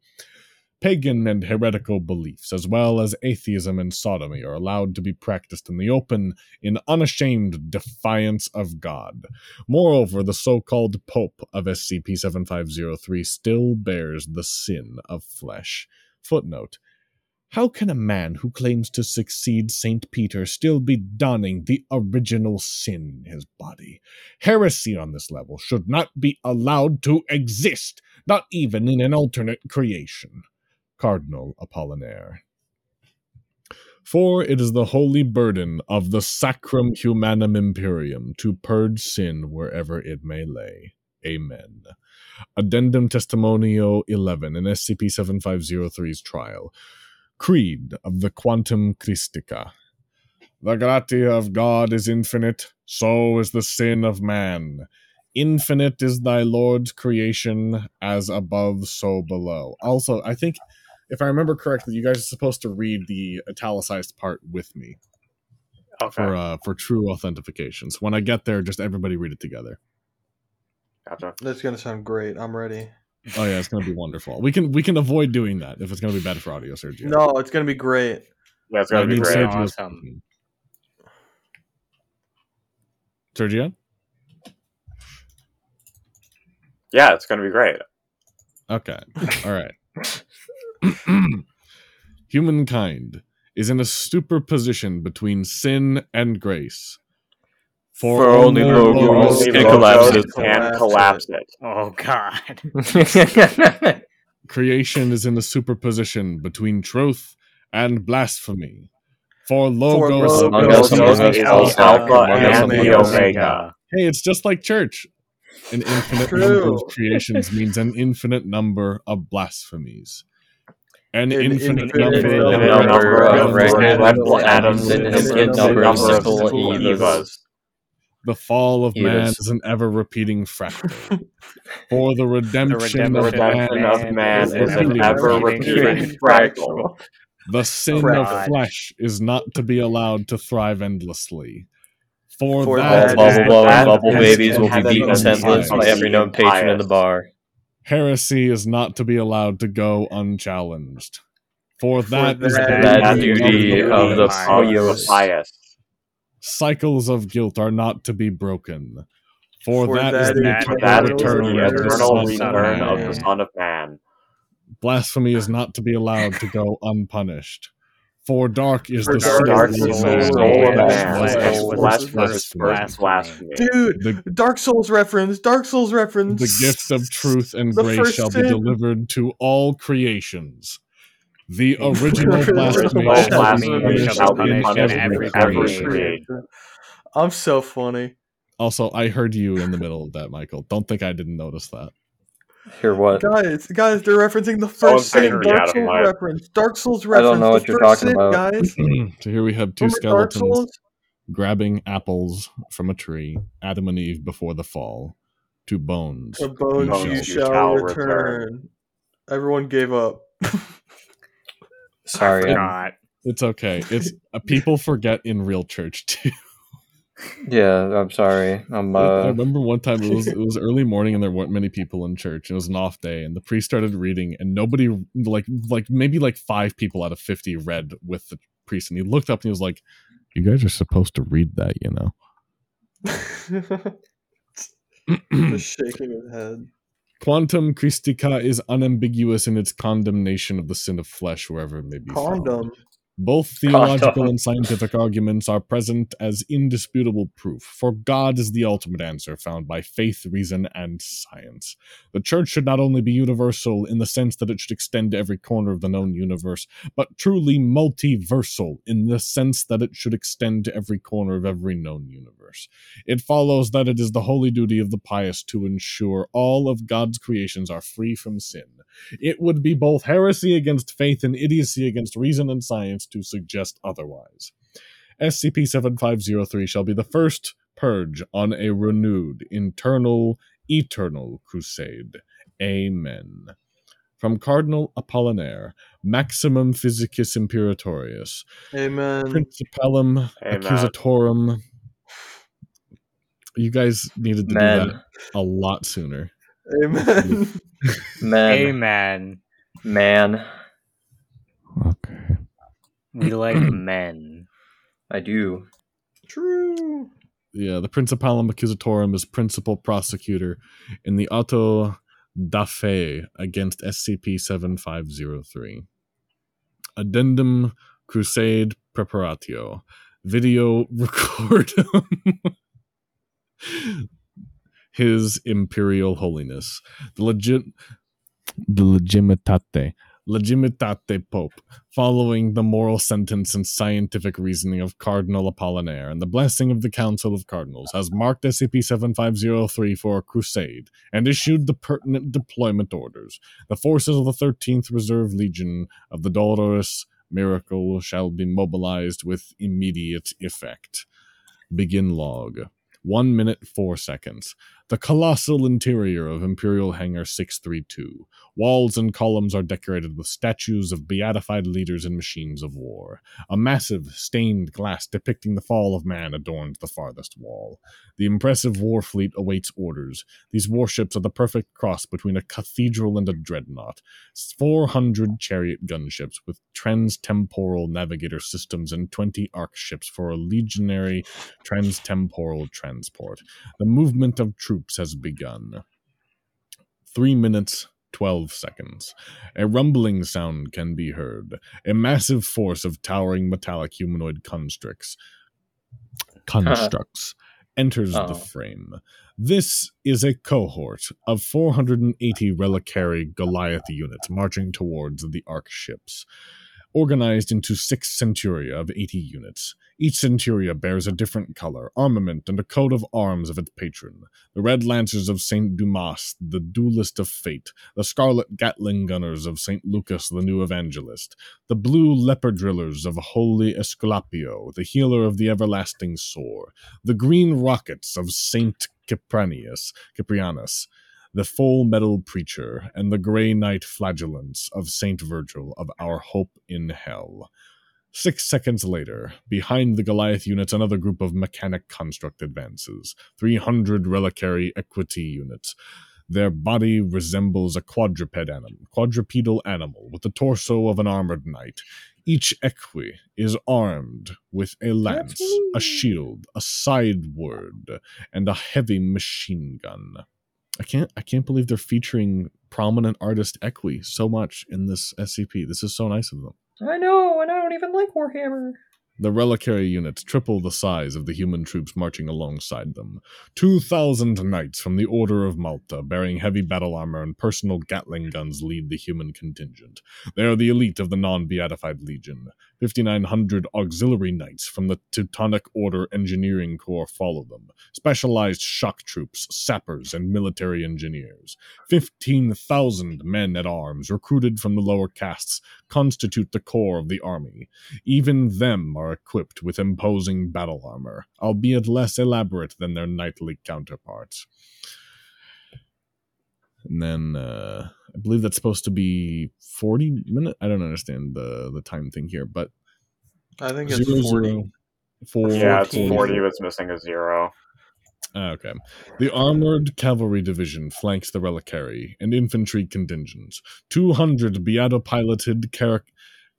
Pagan and heretical beliefs, as well as atheism and sodomy, are allowed to be practiced in the open in unashamed defiance of God. Moreover, the so-called Pope of S C P seventy-five oh three still bears the sin of flesh. Footnote. How can a man who claims to succeed Saint Peter still be donning the original sin in his body? Heresy on this level should not be allowed to exist, not even in an alternate creation. Cardinal Apollinaire. For it is the holy burden of the Sacrum Humanum Imperium to purge sin wherever it may lay. Amen. Addendum Testimonio eleven in S C P seventy-five oh three's trial. Creed of the Quantum Christica. The gratia of God is infinite, so is the sin of man. Infinite is thy Lord's creation, as above, so below. Also, I think, if I remember correctly, you guys are supposed to read the italicized part with me. Okay. For, uh, for true authentication. So when I get there, just everybody read it together. Gotcha. That's going to sound great. I'm ready. Oh yeah, it's gonna be wonderful. We can we can avoid doing that if it's gonna be bad for audio, Sergio. No, it's gonna be great. Yeah, it's gonna I be great. Awesome. Sergio? Yeah, it's gonna be great. Okay. All right. Humankind is in a superposition between sin and grace. For, For only low rules can collapse it. Can't collapse it. Oh, God. Creation is in a superposition between truth and blasphemy. For logos, For logos, logos is alpha, alpha and the omega. Hey, it's just like church. An infinite number of creations means an infinite number of blasphemies. An infinite number of regular atoms and infinite number of simple evas. The fall of man is an ever-repeating fractal. For the redemption, the redemption of, redemption man, of man is an ever-repeating fractal. The sin Pride. of flesh is not to be allowed to thrive endlessly. For, For that, that bubble blowing bubble babies will be beaten senseless by every known patron in the bar. Heresy is not to be allowed to go unchallenged. For that, For that is the that duty of the pious. Cycles of guilt are not to be broken. For, For that, that is the eternal, eternal return of the Son of Man. Blasphemy is not to be allowed to go unpunished. For dark is For the dark soul, soul, soul of man. Dude, the, Dark Souls reference, Dark Souls reference. The gift of truth and the grace shall sin. be delivered to all creations. The original blasphemy shall be punished in every creation. I'm so funny. Also, I heard you in the middle of that, Michael. Don't think I didn't notice that. Hear what? Guys, guys, they're referencing the first sin, Dark Souls my... reference. Dark Souls reference. I don't know what you're talking sin, about. Guys. So here we have two Remember skeletons grabbing apples from a tree, Adam and Eve before the fall. To bones. To bones you, you shall, shall return. return. Everyone gave up. Sorry. It, it's okay. It's uh, people forget in real church, too. Yeah, I'm sorry. I'm, uh... I remember one time it was it was early morning and there weren't many people in church. It was an off day, and the priest started reading, and nobody like like maybe like five people out of fifty read with the priest. And he looked up and he was like, "You guys are supposed to read that, you know." Just shaking his head. Quantum Christica is unambiguous in its condemnation of the sin of flesh, wherever it may be. Condom. Found. Both theological and scientific arguments are present as indisputable proof, for God is the ultimate answer found by faith, reason, and science. The Church should not only be universal in the sense that it should extend to every corner of the known universe, but truly multiversal in the sense that it should extend to every corner of every known universe. It follows that it is the holy duty of the pious to ensure all of God's creations are free from sin. It would be both heresy against faith and idiocy against reason and science to suggest otherwise. S C P seventy-five oh three shall be the first purge on a renewed, internal, eternal crusade. Amen. From Cardinal Apollinaire, Maximum Physicus Imperatorius. Amen. Principalum Amen. Accusatorum. You guys needed to Men. do that a lot sooner. Amen. Man. Amen. Man. Okay. We like men. I do. True. Yeah, the Principalum Accusatorum is principal prosecutor in the auto da fe against S C P seventy-five oh three. Addendum Crusade Preparatio. Video recordum. His Imperial Holiness. The legit... The legimitate. Legimitate Pope, following the moral sentence and scientific reasoning of Cardinal Apollinaire and the blessing of the Council of Cardinals, has marked S C P seventy-five oh three for a crusade and issued the pertinent deployment orders. The forces of the thirteenth Reserve Legion of the Dolorous Miracle shall be mobilized with immediate effect. Begin log. One minute, four seconds. The colossal interior of Imperial Hangar six thirty-two. Walls and columns are decorated with statues of beatified leaders and machines of war. A massive stained glass depicting the fall of man adorns the farthest wall. The impressive war fleet awaits orders. These warships are the perfect cross between a cathedral and a dreadnought. four hundred chariot gunships with trans-temporal navigator systems and twenty A R C ships for a legionary trans-temporal transport. Transport. The movement of troops has begun. Three minutes, twelve seconds. A rumbling sound can be heard. A massive force of towering metallic humanoid constructs constructs enters oh. the frame. This is a cohort of four hundred eighty Relicari Goliath units marching towards the A R C ships, organized into six centuria of eighty units. Each centuria bears a different color, armament, and a coat of arms of its patron. The Red Lancers of Saint Dumas, the Duelist of Fate, the Scarlet Gatling Gunners of Saint Lucas, the New Evangelist, the Blue Leopard Drillers of Holy Esculapio, the Healer of the Everlasting Sore, the Green Rockets of Saint Cyprianus, Cyprianus, the Full Metal Preacher, and the Grey Knight Flagellants of Saint Virgil of Our Hope in Hell. Six seconds later, behind the Goliath units, another group of mechanic construct advances. three hundred Relicari equity units. Their body resembles a quadruped anim- quadrupedal animal with the torso of an armored knight. Each equi is armed with a lance, a shield, a sideword, and a heavy machine gun. I can't I can't believe they're featuring prominent artist equi so much in this S C P. This is so nice of them. I know, and I don't even like Warhammer. The Relicary units triple the size of the human troops marching alongside them. Two thousand knights from the Order of Malta, bearing heavy battle armor and personal Gatling guns, lead the human contingent. They are the elite of the non-beatified legion. fifty-nine hundred auxiliary knights from the Teutonic Order Engineering Corps follow them. Specialized shock troops, sappers, and military engineers. fifteen thousand men-at-arms, recruited from the lower castes, constitute the core of the army. Even them are equipped with imposing battle armor, albeit less elaborate than their knightly counterparts. And then, uh, I believe that's supposed to be forty minutes. I don't understand the, the time thing here, but I think it's zero, forty. Zero, four, yeah, it's forty. forty It's missing a zero. Okay. The Armored Cavalry Division flanks the Relicari and infantry contingents. two hundred Beato-piloted Car-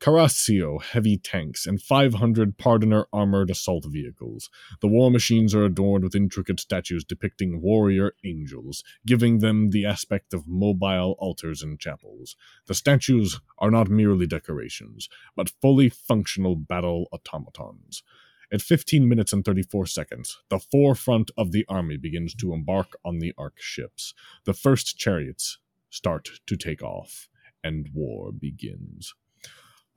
Caraccio heavy tanks and five hundred Pardoner armored assault vehicles. The war machines are adorned with intricate statues depicting warrior angels, giving them the aspect of mobile altars and chapels. The statues are not merely decorations, but fully functional battle automatons. At fifteen minutes and thirty-four seconds, the forefront of the army begins to embark on the A R C ships. The first chariots start to take off, and war begins.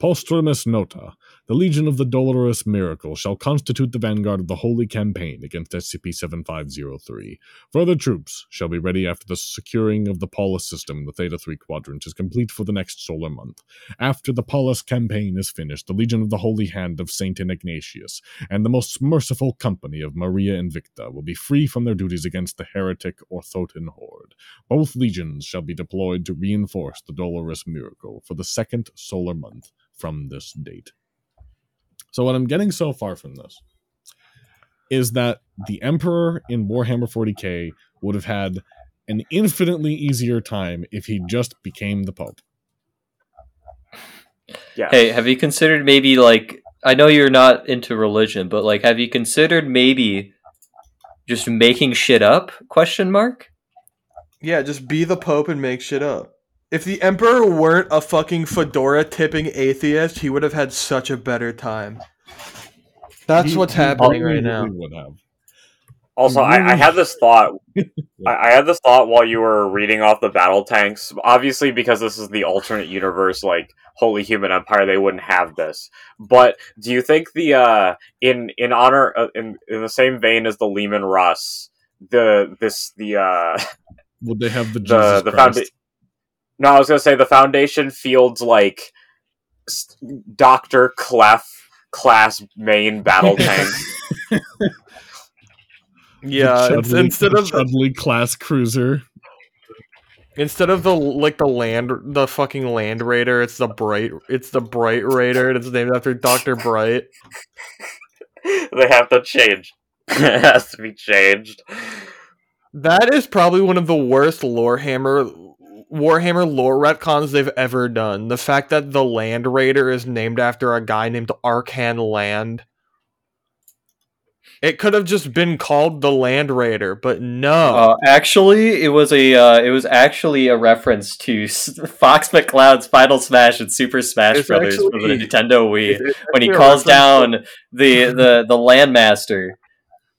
Postrumis Nota, the Legion of the Dolorous Miracle, shall constitute the vanguard of the Holy Campaign against S C P seventy-five oh three. Further troops shall be ready after the securing of the Paulus system in the Theta three quadrant is complete for the next solar month. After the Paulus campaign is finished, the Legion of the Holy Hand of Saint Ignatius and the Most Merciful Company of Maria Invicta will be free from their duties against the heretic Orthotan Horde. Both legions shall be deployed to reinforce the Dolorous Miracle for the second solar month from this date. So what I'm getting so far from this is that the Emperor in Warhammer forty K would have had an infinitely easier time if he just became the Pope. Yeah. Hey, have you considered maybe, like, I know you're not into religion, but, like, have you considered maybe just making shit up? Question mark? Yeah, just be the Pope and make shit up. If the Emperor weren't a fucking fedora-tipping atheist, he would have had such a better time. That's he, what's happening right now. Also, I, I had this thought. I, I had this thought while you were reading off the battle tanks. Obviously, because this is the alternate universe, like Holy Human Empire, they wouldn't have this. But do you think the uh, in in honor uh, in in the same vein as the Lehman Russ, the this the uh, would they have the Jesus the, the Christ? Founda- No, I was going to say the Foundation fields, like, Doctor Clef class main battle tanks. Yeah, Chudley, it's, instead of Chudley class cruiser, instead of the like the land, the fucking Land Raider, it's the bright, it's the Bright Raider, and it's named after Doctor Bright. They have to change. It has to be changed. That is probably one of the worst Lorehammer. Warhammer lore retcons they've ever done. The fact that the Land Raider is named after a guy named Arkan Land. It could have just been called the Land Raider, but no. Uh, actually, it was a uh, it was actually a reference to Fox McCloud's Final Smash and Super Smash it's Brothers actually, from the Nintendo Wii it's, it's when he calls down to- the the the Landmaster.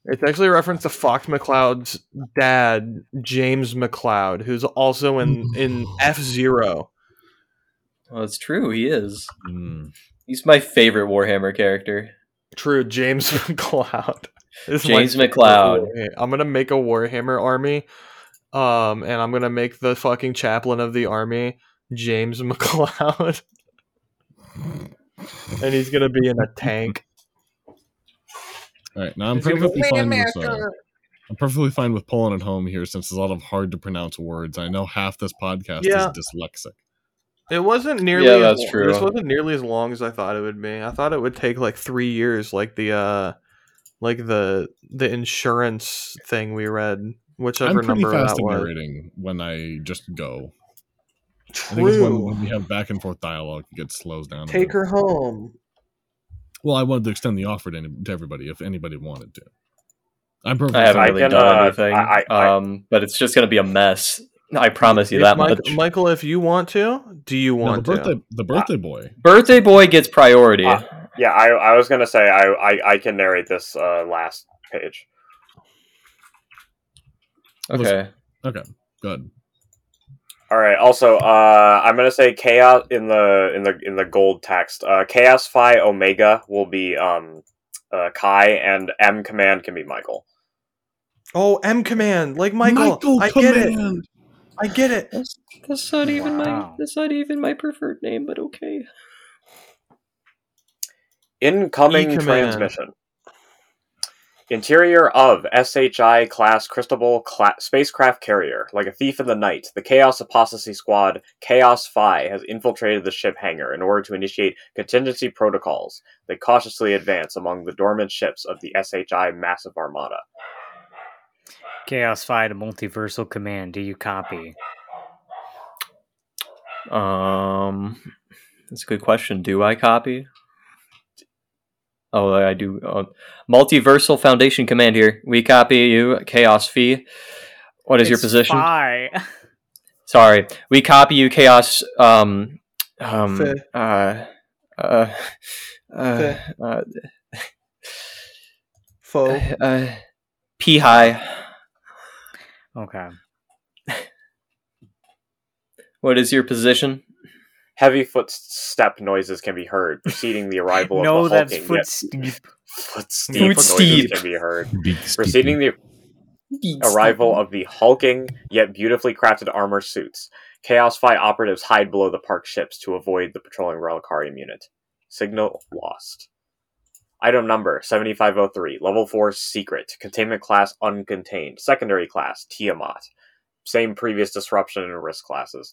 It's actually a reference to Fox McCloud's dad, James McCloud, who's also in, in F-Zero. Well, it's true, he is. Mm. He's my favorite Warhammer character. True, James McCloud. It's James McCloud. I'm going to make a Warhammer army, um, and I'm going to make the fucking chaplain of the army, James McCloud. And he's going to be in a tank. All right, now I'm perfectly fine with uh, I'm perfectly fine with pulling it home here, since there's a lot of hard to pronounce words. I know half this podcast yeah. is dyslexic. It wasn't nearly. Yeah, that's as, true. This wasn't nearly as long as I thought it would be. I thought it would take like three years, like the uh, like the the insurance thing we read, whichever I'm number fast that was. Narrating when I just go. True. I think it's when we have back and forth dialogue, it gets slows down. Take her home. Well, I wanted to extend the offer to, any, to everybody if anybody wanted to. I'm perfect. I haven't really I can, done uh, anything, I, I, um, but it's just going to be a mess. I promise you that Michael, much. Michael, if you want to, do you want no, the birthday, to? The birthday boy. Birthday boy gets priority. Uh, yeah, I, I was going to say I, I, I can narrate this uh, last page. Okay. Listen, okay. Good. All right. Also, uh, I'm gonna say chaos in the in the in the gold text. Uh, Chaos Phi Omega will be um, uh, Kai, and M Command can be Michael. Oh, M Command, like Michael. Michael I Command. Get it. I get it. That's, that's not even wow. my that's not even my preferred name, but okay. Incoming transmission. Interior of S H I class Cristobal cla- spacecraft carrier. Like a thief in the night, the Chaos Apostasy Squad, Chaos Phi, has infiltrated the ship hangar in order to initiate contingency protocols. They cautiously advance among the dormant ships of the S H I Massive Armada. Chaos Phi to Multiversal Command. Do you copy? Um, that's a good question. Do I copy? Oh, I do. Uh, Multiversal Foundation Command here. We copy you, Chaos Phi. What is it's your position? Spy. Sorry. We copy you, Chaos... Um, um, uh, uh, uh, uh, Foe. Uh, P high. Okay. What is your position? Heavy footstep noises can be heard preceding the arrival of no, the hulking. No, that's footstep. Footstep noises can be heard preceding the arrival of the hulking yet beautifully crafted armor suits. Chaos Phi operatives hide below the parked ships to avoid the patrolling Relicarium unit. Signal lost. Item number seventy-five oh three, level four secret, containment class uncontained, secondary class Tiamat. Same previous disruption and risk classes.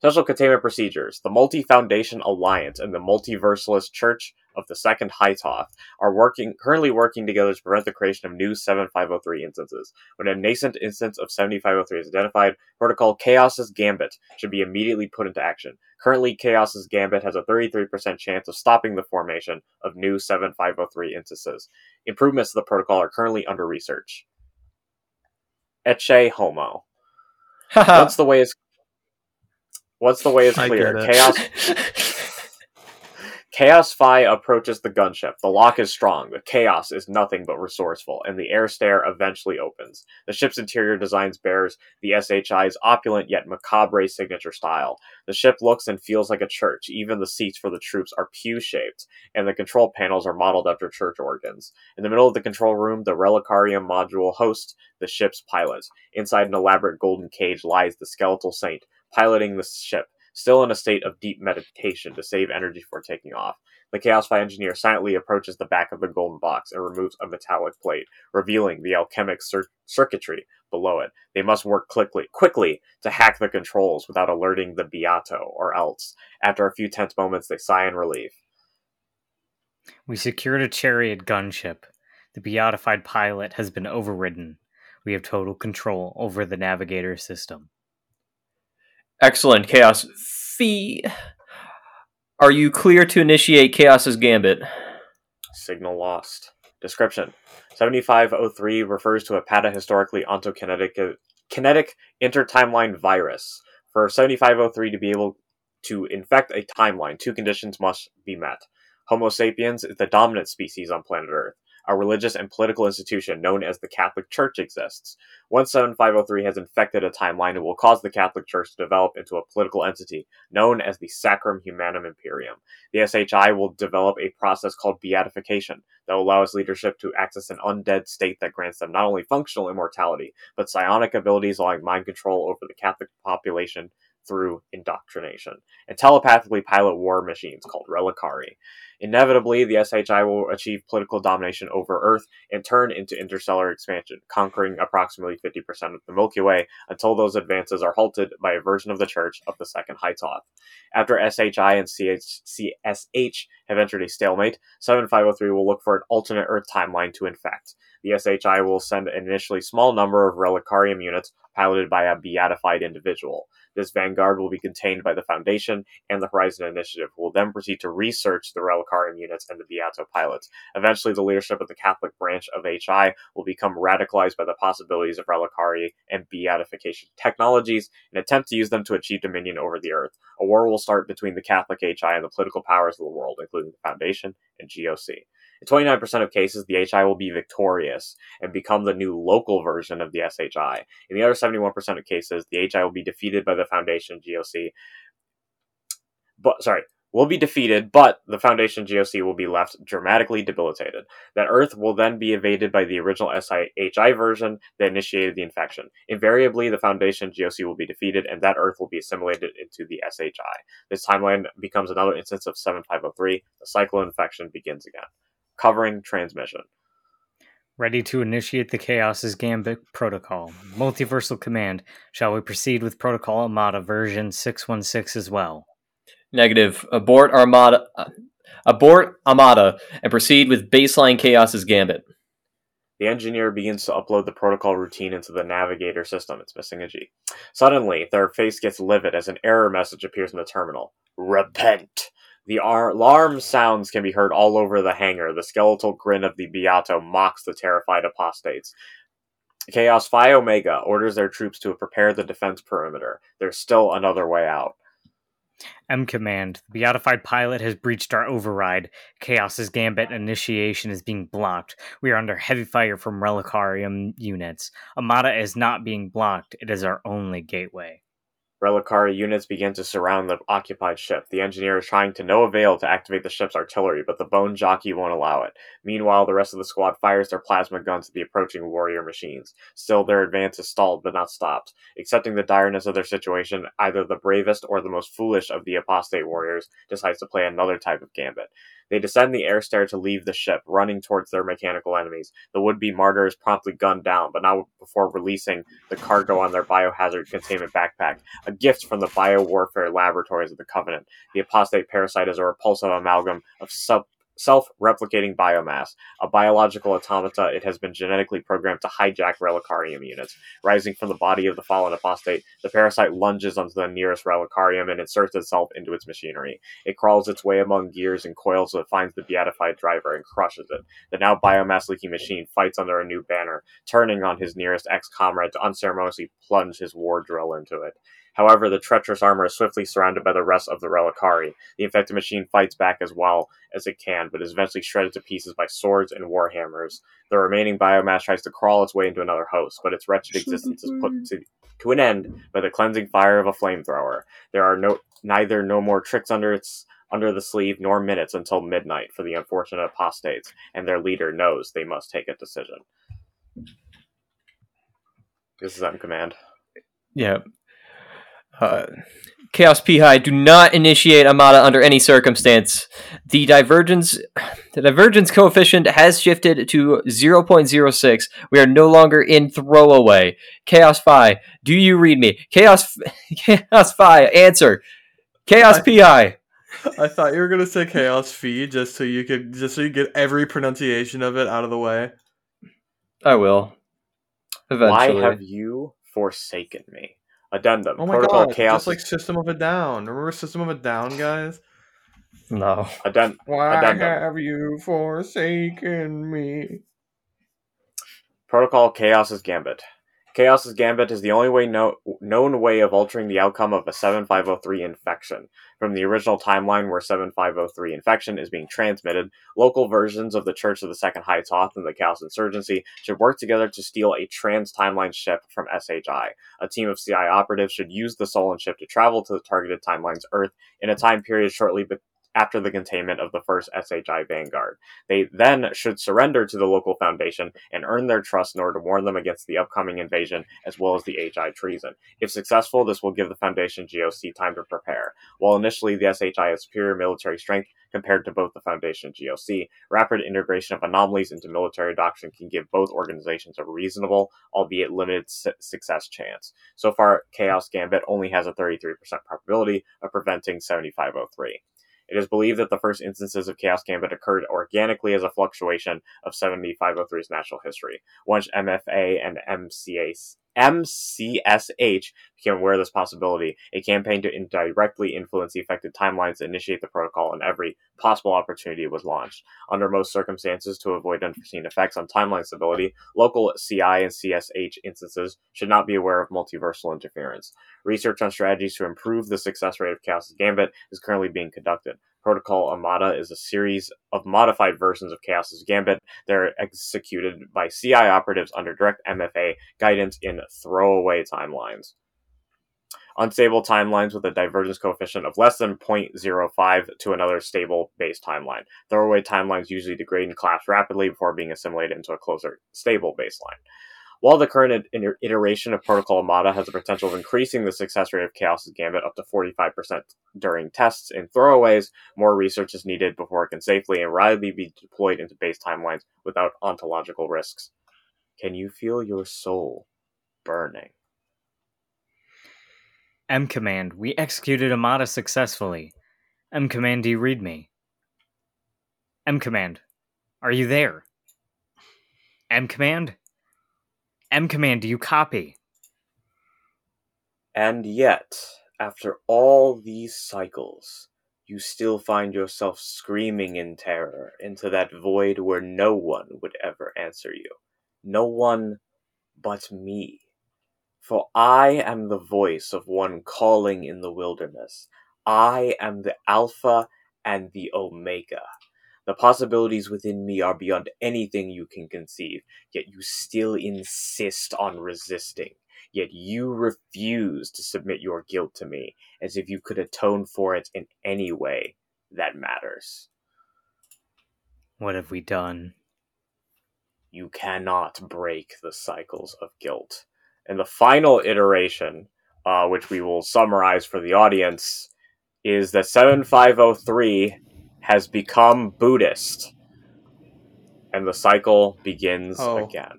Special containment procedures. The Multi-Foundation Alliance and the Multiversalist Church of the Second Hytoth are working currently working together to prevent the creation of new seventy-five oh three instances. When a nascent instance of seventy-five oh three is identified, Protocol Chaos's Gambit should be immediately put into action. Currently, Chaos's Gambit has a thirty-three percent chance of stopping the formation of new seventy-five oh three instances. Improvements to the protocol are currently under research. Ecce Homo. Once the way is Once the way is clear, Chaos Chaos Phi approaches the gunship. The lock is strong, but Chaos is nothing but resourceful, and the air stair eventually opens. The ship's interior designs bears the S H I's opulent yet macabre signature style. The ship looks and feels like a church. Even the seats for the troops are pew-shaped, and the control panels are modeled after church organs. In the middle of the control room, the Relicarium module hosts the ship's pilot. Inside an elaborate golden cage lies the skeletal saint, piloting the ship, still in a state of deep meditation to save energy for taking off. The Chaos Phi engineer silently approaches the back of the golden box and removes a metallic plate, revealing the alchemic cir- circuitry below it. They must work quickly, quickly to hack the controls without alerting the Beato, or else. After a few tense moments, they sigh in relief. We secured a chariot gunship. The beatified pilot has been overridden. We have total control over the navigator system. Excellent, Chaos Phi. Are you clear to initiate Chaos's Gambit? Signal lost. Description. seventy-five oh three refers to a patahistorically ontokinetic kinetic intertimeline virus. For seventy-five oh three to be able to infect a timeline, two conditions must be met. Homo sapiens is the dominant species on planet Earth. A religious and political institution known as the Catholic Church exists. Once seventy-five oh three has infected a timeline, it will cause the Catholic Church to develop into a political entity known as the Sacrum Humanum Imperium. The S H I will develop a process called beatification that will allow its leadership to access an undead state that grants them not only functional immortality, but psionic abilities allowing mind control over the Catholic population through indoctrination, and telepathically pilot war machines called Relicari. Inevitably, the S H I will achieve political domination over Earth and turn into interstellar expansion, conquering approximately fifty percent of the Milky Way until those advances are halted by a version of the Church of the Second Hytoth. After S H I and C S H have entered a stalemate, seventy-five oh three will look for an alternate Earth timeline to infect. The S H I will send an initially small number of Relicarium units piloted by a beatified individual. This vanguard will be contained by the Foundation, and the Horizon Initiative will then proceed to research the Relicarium units and the Beato pilots. Eventually, the leadership of the Catholic branch of H I will become radicalized by the possibilities of Relicari and beatification technologies and attempt to use them to achieve dominion over the Earth. A war will start between the Catholic H I and the political powers of the world, including the Foundation and G O C. In twenty-nine percent of cases, the H I will be victorious and become the new local version of the S H I. In the other seventy-one percent of cases, the H I will be defeated by the Foundation G O C. But, sorry, will be defeated, but the Foundation G O C will be left dramatically debilitated. That Earth will then be invaded by the original S H I version that initiated the infection. Invariably, the Foundation G O C will be defeated, and that Earth will be assimilated into the S H I. This timeline becomes another instance of seventy-five oh three. The cycle of infection begins again. Covering transmission. Ready to initiate the Chaos's Gambit protocol. Multiversal Command. Shall we proceed with Protocol Amada version six one six as well? Negative. Abort Armada. Uh, abort Amada and proceed with baseline Chaos's Gambit. The engineer begins to upload the protocol routine into the navigator system. It's missing a G. Suddenly, their face gets livid as an error message appears in the terminal. Repent. The alarm sounds can be heard all over the hangar. The skeletal grin of the Beato mocks the terrified apostates. Chaos Phi Omega orders their troops to prepare the defense perimeter. There's still another way out. M Command. The beatified pilot has breached our override. Chaos's Gambit initiation is being blocked. We are under heavy fire from Relicarium units. Amada is not being blocked. It is our only gateway. Relicari units begin to surround the occupied ship. The engineer is trying to no avail to activate the ship's artillery, but the bone jockey won't allow it. Meanwhile, the rest of the squad fires their plasma guns at the approaching warrior machines. Still, their advance is stalled but not stopped. Accepting the direness of their situation, either the bravest or the most foolish of the apostate warriors decides to play another type of gambit. They descend the air stair to leave the ship, running towards their mechanical enemies. The would-be martyr is promptly gunned down, but not before releasing the cargo on their biohazard containment backpack, a gift from the biowarfare laboratories of the Covenant. The apostate parasite is a repulsive amalgam of sub- self-replicating biomass, a biological automata. It has been genetically programmed to hijack Relicarium units. Rising from the body of the fallen apostate, the parasite lunges onto the nearest Relicarium and inserts itself into its machinery. It crawls its way among gears and coils so it finds the beatified driver and crushes it. The now biomass-leaking machine fights under a new banner, turning on his nearest ex-comrade to unceremoniously plunge his war drill into it. However, the treacherous armor is swiftly surrounded by the rest of the Relicari. The infected machine fights back as well as it can, but is eventually shredded to pieces by swords and warhammers. The remaining biomass tries to crawl its way into another host, but its wretched existence is put to, to an end by the cleansing fire of a flamethrower. There are no neither no more tricks under its under the sleeve nor minutes until midnight for the unfortunate apostates, and their leader knows they must take a decision. This is on command. Yeah. Uh, Chaos P-High, do not initiate Amada under any circumstance. The divergence the divergence coefficient has shifted to zero point zero six. We are no longer in throwaway. Chaos Phi, do you read me? Chaos Chaos Phi, answer. Chaos P-High. I thought you were going to say Chaos Phi just so you could just so you get every pronunciation of it out of the way. I will. Eventually. Why have you forsaken me? Addendum. Oh my Protocol god, Chaos. Just like System of a Down. Remember System of a Down, guys? No. Addendum. Why Addendum. Have you forsaken me? Protocol Chaos's Gambit. Chaos's Gambit is the only way no- known way of altering the outcome of a seventy-five oh three infection. From the original timeline where seventy-five oh three infection is being transmitted, local versions of the Church of the Second Hytoth and the Chaos Insurgency should work together to steal a trans-timeline ship from S H I. A team of C I operatives should use the stolen ship to travel to the targeted timeline's Earth in a time period shortly be- after the containment of the first S H I vanguard. They then should surrender to the local foundation and earn their trust in order to warn them against the upcoming invasion as well as the H I treason. If successful, this will give the foundation G O C time to prepare. While initially the S H I has superior military strength compared to both the foundation and G O C, rapid integration of anomalies into military doctrine can give both organizations a reasonable, albeit limited, su- success chance. So far, Chaos Gambit only has a thirty-three percent probability of preventing seventy-five oh three. It is believed that the first instances of Chaos Gambit occurred organically as a fluctuation of seventy-five oh three's natural history. Once M F A and M C S H became aware of this possibility, a campaign to indirectly influence the affected timelines to initiate the protocol and every possible opportunity was launched. Under most circumstances, to avoid unforeseen effects on timeline stability, local C I and C S H instances should not be aware of multiversal interference. Research on strategies to improve the success rate of Chaos Gambit is currently being conducted. Protocol Amada is a series of modified versions of Chaos's Gambit that are executed by C I operatives under direct M F A guidance in throwaway timelines. Unstable timelines with a divergence coefficient of less than zero point zero five to another stable base timeline. Throwaway timelines usually degrade and collapse rapidly before being assimilated into a closer, stable baseline. While the current iteration of Protocol Amada has the potential of increasing the success rate of Chaos's Gambit up to forty-five percent during tests and throwaways, more research is needed before it can safely and reliably be deployed into base timelines without ontological risks. Can you feel your soul burning? M Command, we executed Amada successfully. M Command, do you read me? M Command, are you there? M Command? M Command, do you copy? And yet, after all these cycles, you still find yourself screaming in terror into that void where no one would ever answer you. No one but me. For I am the voice of one calling in the wilderness. I am the Alpha and the Omega. The possibilities within me are beyond anything you can conceive, yet you still insist on resisting. Yet you refuse to submit your guilt to me, as if you could atone for it in any way that matters. What have we done? You cannot break the cycles of guilt. And the final iteration, uh, which we will summarize for the audience, is that seventy-five oh three... has become Buddhist, and the cycle begins oh. again.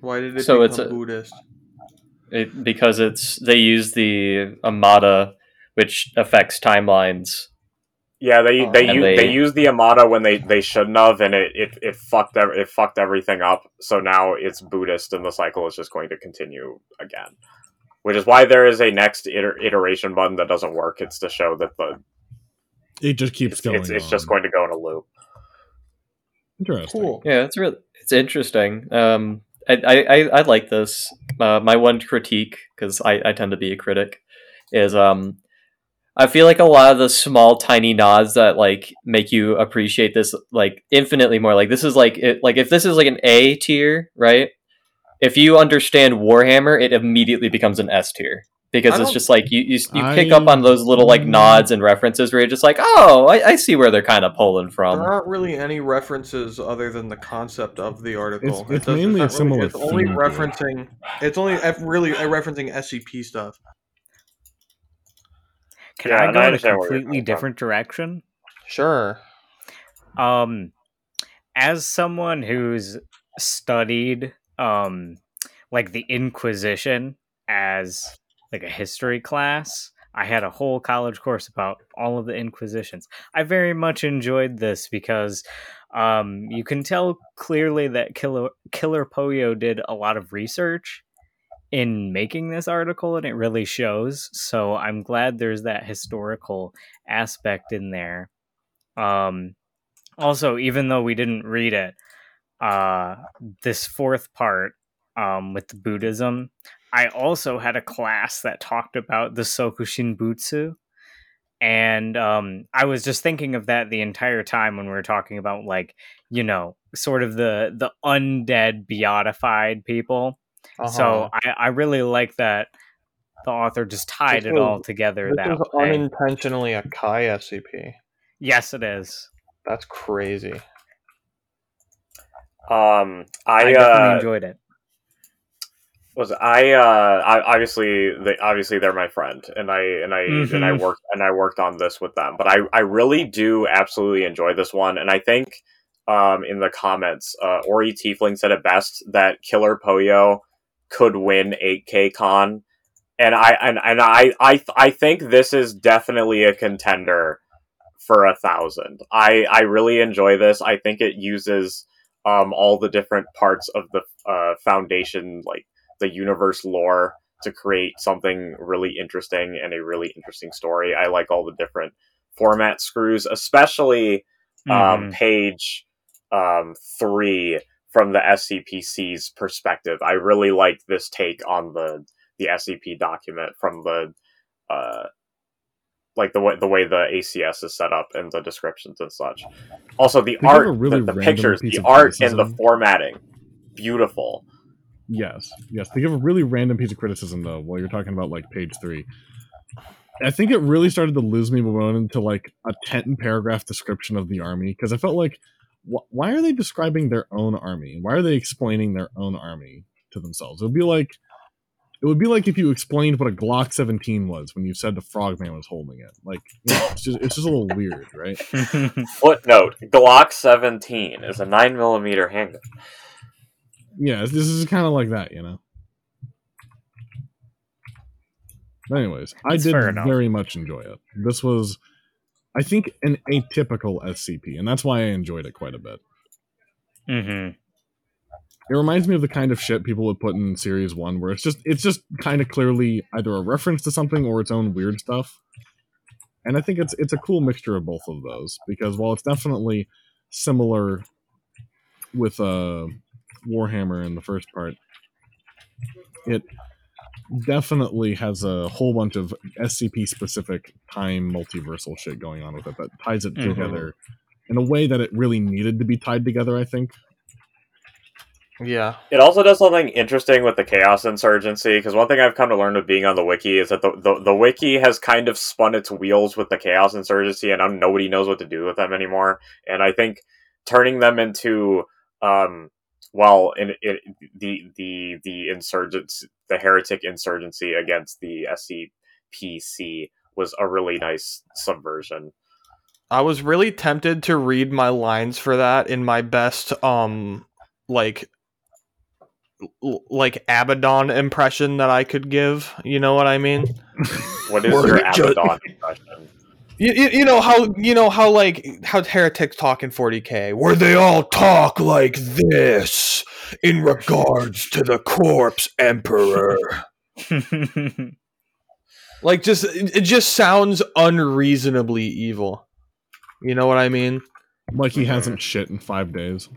Why did it so become it's a, Buddhist? It, because it's they use the Amada, which affects timelines. Yeah, they they, uh, u- they, they use the Amada when they, they shouldn't have, and it it it fucked ev- it fucked everything up. So now it's Buddhist, and the cycle is just going to continue again. Which is why there is a next iter- iteration button that doesn't work. It's to show that the it just keeps it's, going. It's, it's just going to go in a loop. Interesting. Cool. Yeah, it's really it's interesting. Um, I I, I like this. Uh, my one critique, because I, I tend to be a critic, is um, I feel like a lot of the small, tiny nods that like make you appreciate this like infinitely more. Like this is like it, like if this is like an A tier, right? If you understand Warhammer, it immediately becomes an S tier because it's just like you you, you I, pick up on those little like nods and references where you're just like, oh, I, I see where they're kind of pulling from. There aren't really any references other than the concept of the article. It's, it's it mainly it's really, it's only theme. referencing it's only really referencing S C P stuff. Can yeah, I go in a completely different direction? Sure. Um, as someone who's studied. Um, like the Inquisition as like a history class. I had a whole college course about all of the Inquisitions. I very much enjoyed this because um, you can tell clearly that Killer, Killer Poyo did a lot of research in making this article, and it really shows. So I'm glad there's that historical aspect in there. Um, also, even though we didn't read it, Uh, this fourth part um, with the Buddhism, I also had a class that talked about the Sokushin Butsu. And um, I was just thinking of that the entire time when we were talking about, like, you know, sort of the, the undead beatified people. Uh-huh. So I, I really like that the author just tied this it was, all together this that was way. Unintentionally a Kai S C P. Yes, it is. That's crazy. Um, I, I definitely uh, enjoyed it. Was I? Uh, I obviously, they, obviously, they're my friend, and I and I mm-hmm. and I worked and I worked on this with them. But I, I really do absolutely enjoy this one, and I think um, in the comments, uh, Ori Tiefling said it best that Killer Poyo could win eight K Con, and I and, and I I I think this is definitely a contender for a thousand. I I really enjoy this. I think it uses um, all the different parts of the uh, foundation, like the universe lore, to create something really interesting and a really interesting story. I like all the different format screws, especially um, mm-hmm. page um, three from the S C P C's perspective. I really like this take on the the S C P document from the uh, like the way the way the A C S is set up and the descriptions and such. Also, the they art, really the, the pictures, the art, criticism. And the formatting, beautiful. Yes, yes. They give a really random piece of criticism, though, while you're talking about, like, page three. I think it really started to lose me when I went into, like, a ten-paragraph description of the army, because I felt like, wh- why are they describing their own army? Why are they explaining their own army to themselves? It would be like it would be like if you explained what a Glock seventeen was when you said the Frogman was holding it. Like, you know, it's, just, it's just a little weird, right? Footnote, Glock seventeen is a nine millimeter handgun. Yeah, this is kind of like that, you know. Anyways, I did very much enjoy it. This was, I think, an atypical S C P, and that's why I enjoyed it quite a bit. Mm-hmm. It reminds me of the kind of shit people would put in Series one, where it's just it's just kind of clearly either a reference to something or its own weird stuff. And I think it's it's a cool mixture of both of those, because while it's definitely similar with a... Uh, Warhammer in the first part, it definitely has a whole bunch of S C P specific time multiversal shit going on with it that ties it mm-hmm. together in a way that it really needed to be tied together, I think. Yeah. It also does something interesting with the Chaos Insurgency, because one thing I've come to learn with being on the wiki is that the, the, the wiki has kind of spun its wheels with the Chaos Insurgency, and I'm, nobody knows what to do with them anymore. And I think turning them into um Well, in, in, the the the insurgents, the heretic insurgency against the S C P C was a really nice subversion. I was really tempted to read my lines for that in my best, um, like, l- like Abaddon impression that I could give. You know what I mean? What is your Abaddon impression? You, you, you know how you know how like how heretics talk in forty K, where they all talk like this in regards to the corpse emperor. Like, just it just sounds unreasonably evil. You know what I mean? Like he hasn't shit in five days,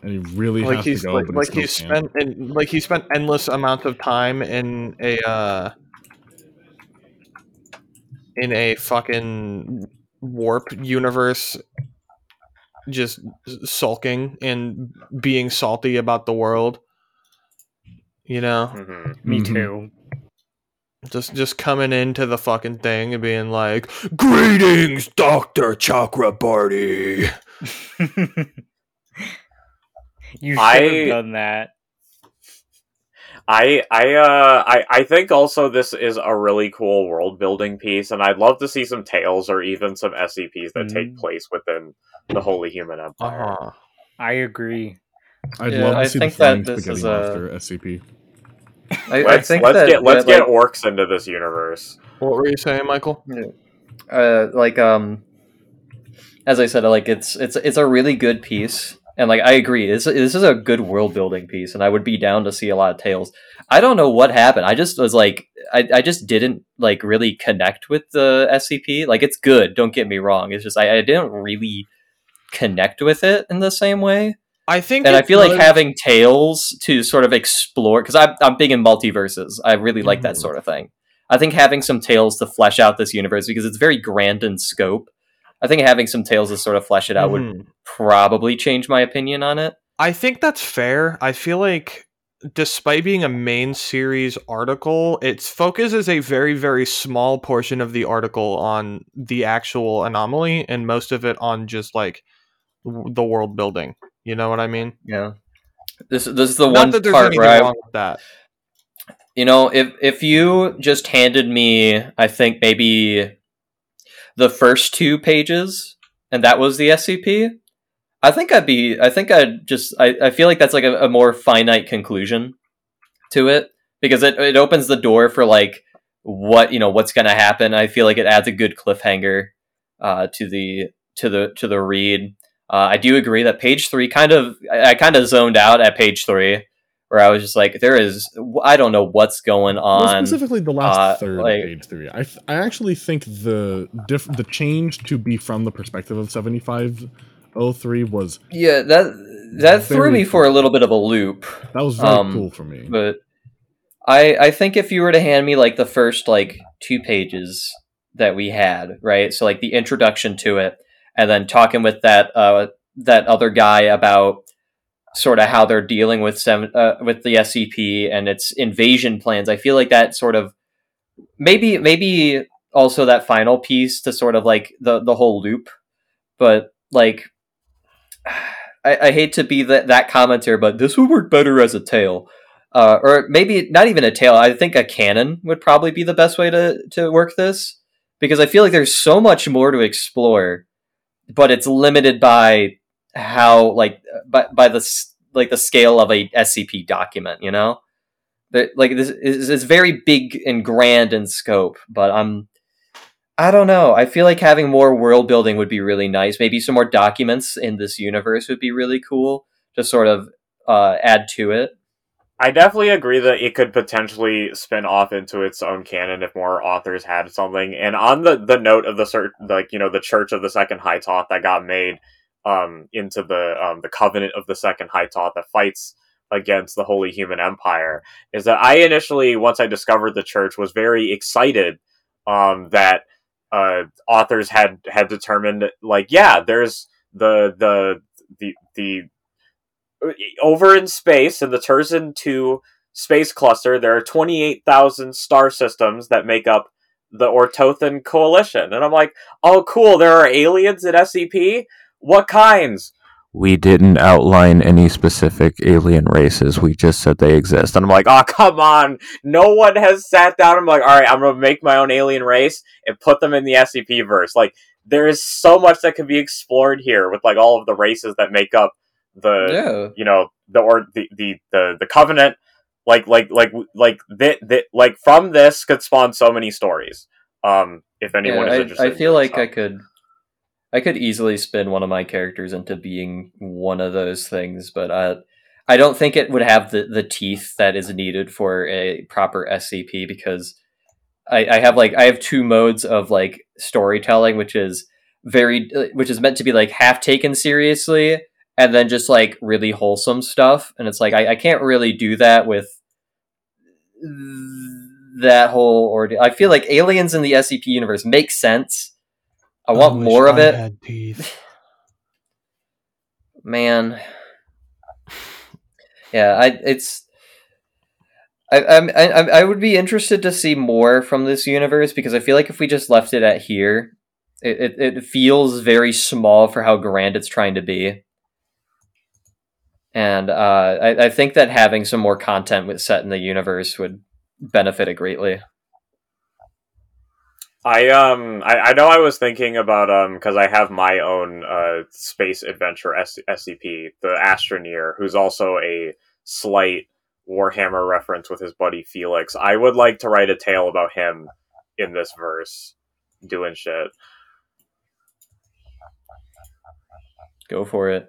and he really like has he's, to go. Like, but like he spent and, like he spent endless amounts of time in a. Uh, in a fucking warp universe, just sulking and being salty about the world. You know? Mm-hmm. Me too. Just just coming into the fucking thing and being like, "Greetings, Doctor Chakrabarti." You should I... have done that. I I uh I, I think also this is a really cool world building piece, and I'd love to see some tales or even some S C Ps that mm. take place within the Holy Human Empire. Uh-huh. I agree. I'd yeah, love to I see think the that this is a S C P. I, let's, I think let's that, get let's yeah, get like, orcs into this universe. What were you saying, Michael? Uh, like um, as I said, like it's it's it's a really good piece. And, like, I agree. This, this is a good world-building piece, and I would be down to see a lot of tales. I don't know what happened. I just was, like... I, I just didn't, like, really connect with the S C P. Like, it's good. Don't get me wrong. It's just I, I didn't really connect with it in the same way. I think... And I feel good. Like having tales to sort of explore... Because I'm, I'm big in multiverses. I really like mm-hmm. that sort of thing. I think having some tales to flesh out this universe, because it's very grand in scope, I think having some tales to sort of flesh it out mm. would probably change my opinion on it. I think that's fair. I feel like despite being a main series article, its focus is a very, very small portion of the article on the actual anomaly and most of it on just like w- the world building. You know what I mean? Yeah. This, this is the Not one that there's part anything where I, wrong with that. You know, if if you just handed me, I think maybe the first two pages, and that was the S C P, I think I'd be. I think I'd just. I, I feel like that's like a, a more finite conclusion to it, because it it opens the door for like what you know what's going to happen. I feel like it adds a good cliffhanger uh, to the to the to the read. Uh, I do agree that page three kind of. I, I kind of zoned out at page three, where I was just like, there is. I don't know what's going on. Well, specifically, the last uh, third like, of page three. I th- I actually think the diff- the change to be from the perspective of seventy-five. oh three was yeah that that threw me for a little bit of a loop. That was very um, cool for me, but I I think if you were to hand me like the first like two pages that we had, right, so like the introduction to it and then talking with that uh that other guy about sort of how they're dealing with seven uh, with the S C P and its invasion plans, I feel like that sort of maybe maybe also that final piece to sort of like the the whole loop, but like. I, I hate to be that, that commenter, but this would work better as a tale. Uh, or maybe not even a tale. I think a canon would probably be the best way to, to work this, because I feel like there's so much more to explore, but it's limited by how, like, by, by the, like the scale of a S C P document, you know? But, like, this is it's very big and grand in scope, but I'm, I don't know. I feel like having more world building would be really nice. Maybe some more documents in this universe would be really cool to sort of uh, add to it. I definitely agree that it could potentially spin off into its own canon if more authors had something. And on the, the note of the cert, like you know, the Church of the Second Hytoth that got made um, into the um, the Covenant of the Second Hytoth that fights against the Holy Human Empire, is that I initially, once I discovered the Church, was very excited um, that. Uh, authors had, had determined, like, yeah, there's the, the, the, the, over in space, in the Terzen two space cluster, there are twenty-eight thousand star systems that make up the Ortothan Coalition. And I'm like, oh, cool, there are aliens at S C P? What kinds? We didn't outline any specific alien races. We just said they exist. And I'm like, oh, come on. No one has sat down. I'm like, all right, I'm going to make my own alien race and put them in the S C P verse. Like, there is so much that can be explored here with, like, all of the races that make up the, yeah. you know, the, or the, the, the, the covenant. Like, like, like, like, th- th- like from this could spawn so many stories. Um, if anyone yeah, is I, interested. I feel like stuff. I could. I could easily spin one of my characters into being one of those things, but I, I don't think it would have the, the teeth that is needed for a proper S C P, because I, I have like I have two modes of like storytelling, which is very which is meant to be like half taken seriously, and then just like really wholesome stuff. And it's like I, I can't really do that with that whole ordeal. I feel like aliens in the S C P universe make sense. I want I more of I it. Had teeth. Man. Yeah, I it's I I'm I I would be interested to see more from this universe, because I feel like if we just left it at here, it it, it feels very small for how grand it's trying to be. And uh I, I think that having some more content set in the universe would benefit it greatly. I um I, I know I was thinking about um because I have my own uh space adventure S C P, the Astroneer, who's also a slight Warhammer reference with his buddy Felix. I would like to write a tale about him in this verse doing shit. Go for it.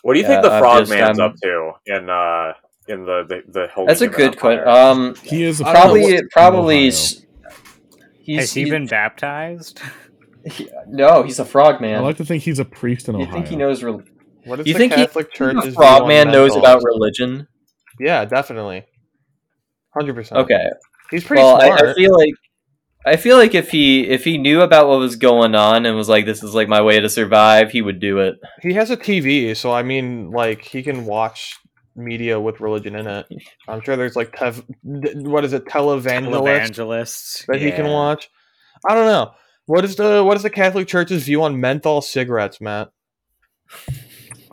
What do you yeah, think the Frogman's um... up to in uh in the the, the whole? That's a good question. Um, he is a probably probably. He's, Has he, he been baptized? He, no, he's a frogman. I like to think he's a priest in Ohio. You think he knows? Re- what is you the think Catholic he, Church? The frogman knows about religion. Yeah, definitely, hundred percent. Okay, he's pretty well, smart. I, I feel like I feel like if he if he knew about what was going on and was like, "This is like my way to survive," he would do it. He has a T V, so I mean, like he can watch media with religion in it. I'm sure there's like tev- what is it, televangelists, televangelists that yeah. he can watch. I don't know. What is the what is the Catholic Church's view on menthol cigarettes, Matt?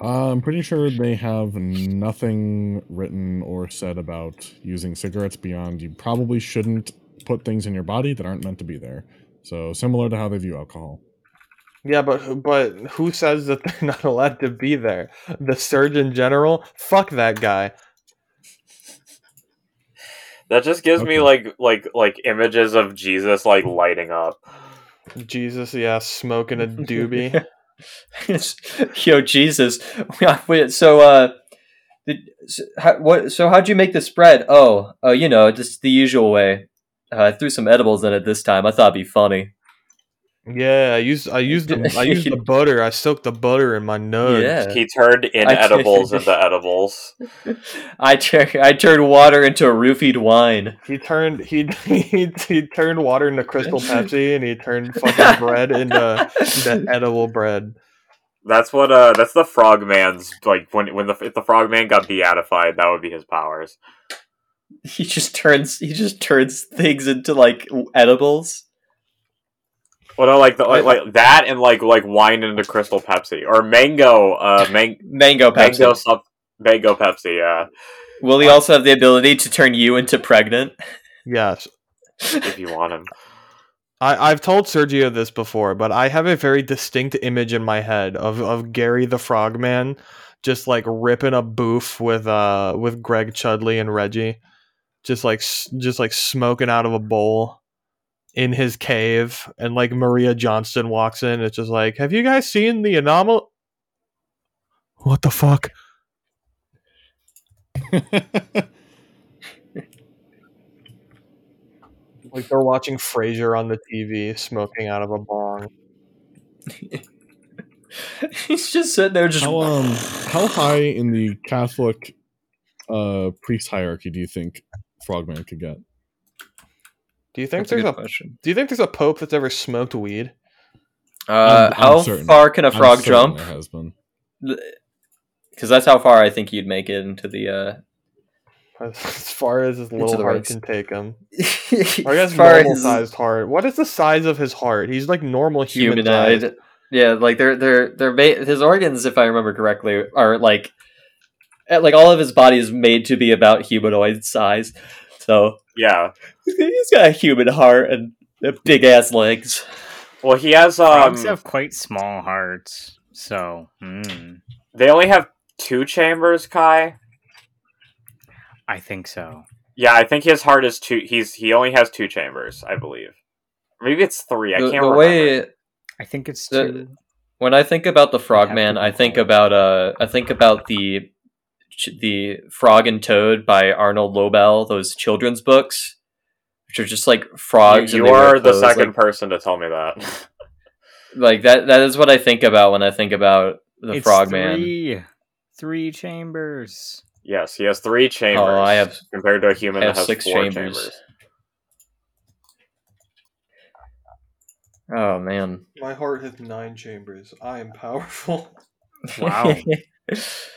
Uh, I'm pretty sure they have nothing written or said about using cigarettes beyond you probably shouldn't put things in your body that aren't meant to be there. So similar to how they view alcohol. Yeah, but but who says that they're not allowed to be there? The Surgeon General? Fuck that guy. That just gives okay. me like like like images of Jesus like lighting up. Jesus, yeah, smoking a doobie. Yo, Jesus. So, uh, did, so, how, what, so how'd you make the spread? Oh, oh, you know, just the usual way. Uh, I threw some edibles in it this time. I thought it'd be funny. Yeah, I used I used the, I used the butter. I soaked the butter in my nose. Yeah. He turned inedibles into edibles. I ter- I turned water into roofied wine. He turned he, he he turned water into Crystal Pepsi, and he turned fucking bread into, into edible bread. That's what uh that's the Frogman's, like when when the if the Frogman got beatified, that would be his powers. He just turns he just turns things into like edibles. Well, no, like the like, like that, and like like wine into Crystal Pepsi or mango, uh, man- mango Pepsi, mango, sub- mango Pepsi. Yeah. Will he um, also have the ability to turn you into pregnant? Yes, if you want him. I I've told Sergio this before, but I have a very distinct image in my head of of Gary the Frogman just like ripping a boof with uh with Greg Chudley and Reggie, just like just like smoking out of a bowl in his cave, and like Maria Johnston walks in. It's just like, have you guys seen the anomaly? What the fuck? Like they're watching Frasier on the T V, smoking out of a bong. He's just sitting there. Just how, um, how high in the Catholic uh, priest hierarchy do you think Frogman could get? Do you think that's there's a, a Do you think there's a pope that's ever smoked weed? Uh, I'm, I'm how certain. far can a frog I'm jump? Because that's how far I think you'd make it into the. Uh, as far as his little heart race. can take him. I guess normal-sized heart. What is the size of his heart? He's like normal human humanoid. Size. Yeah, like they're they're they're made, his organs, if I remember correctly, are like, like all of his body is made to be about humanoid size. So yeah, he's got a human heart and big ass legs. Well, he has. Um, Frogs have quite small hearts, so mm. they only have two chambers. Kai, I think so. Yeah, I think his heart is two. He's he only has two chambers, I believe. Maybe it's three. I the, can't the remember. Way, I think it's the, two. When I think about the Frogman, I think about uh, I think about the. The Frog and Toad by Arnold Lobel, those children's books, which are just like frogs. You, you and are the clothes. second like, person to tell me that. Like that—that that is what I think about when I think about the it's Frogman. Three, three chambers. Yes, he has three chambers. Oh, I have compared to a human that has six four chambers. chambers. Oh man, my heart has nine chambers. I am powerful. Wow.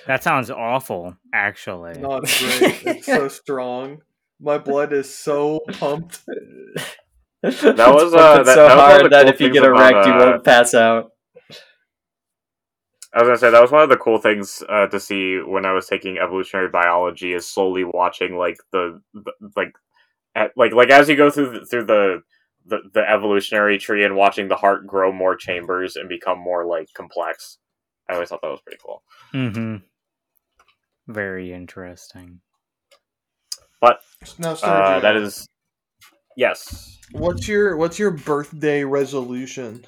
That sounds awful, actually. Not great. It's so strong. My blood is so pumped. That was uh, that, so that hard was that cool if you get a wreck, you won't pass out. I was gonna say that was one of the cool things uh, to see when I was taking evolutionary biology, is slowly watching like the, the like at, like like as you go through the, through the, the the evolutionary tree and watching the heart grow more chambers and become more like complex. I always thought that was pretty cool. Mm-hmm. Very interesting. But now, Sergio, uh, that is yes. What's your What's your birthday resolution?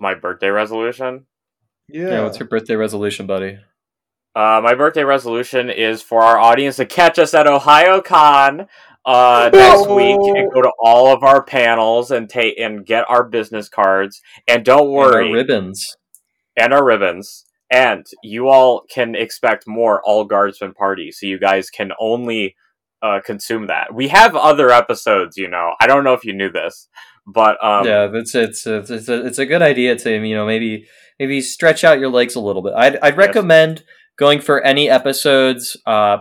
My birthday resolution? Yeah. Yeah, what's your birthday resolution, buddy? Uh, my birthday resolution is for our audience to catch us at OhioCon uh, next oh! week and go to all of our panels and take and get our business cards. And don't worry, and our ribbons. And our ribbons. And you all can expect more All Guardsmen Party, so you guys can only uh, consume that. We have other episodes, you know. I don't know if you knew this, but um, yeah, it's it's it's it's a, it's a good idea to, you know, maybe maybe stretch out your legs a little bit. I'd I'd recommend yes. going for any episodes uh,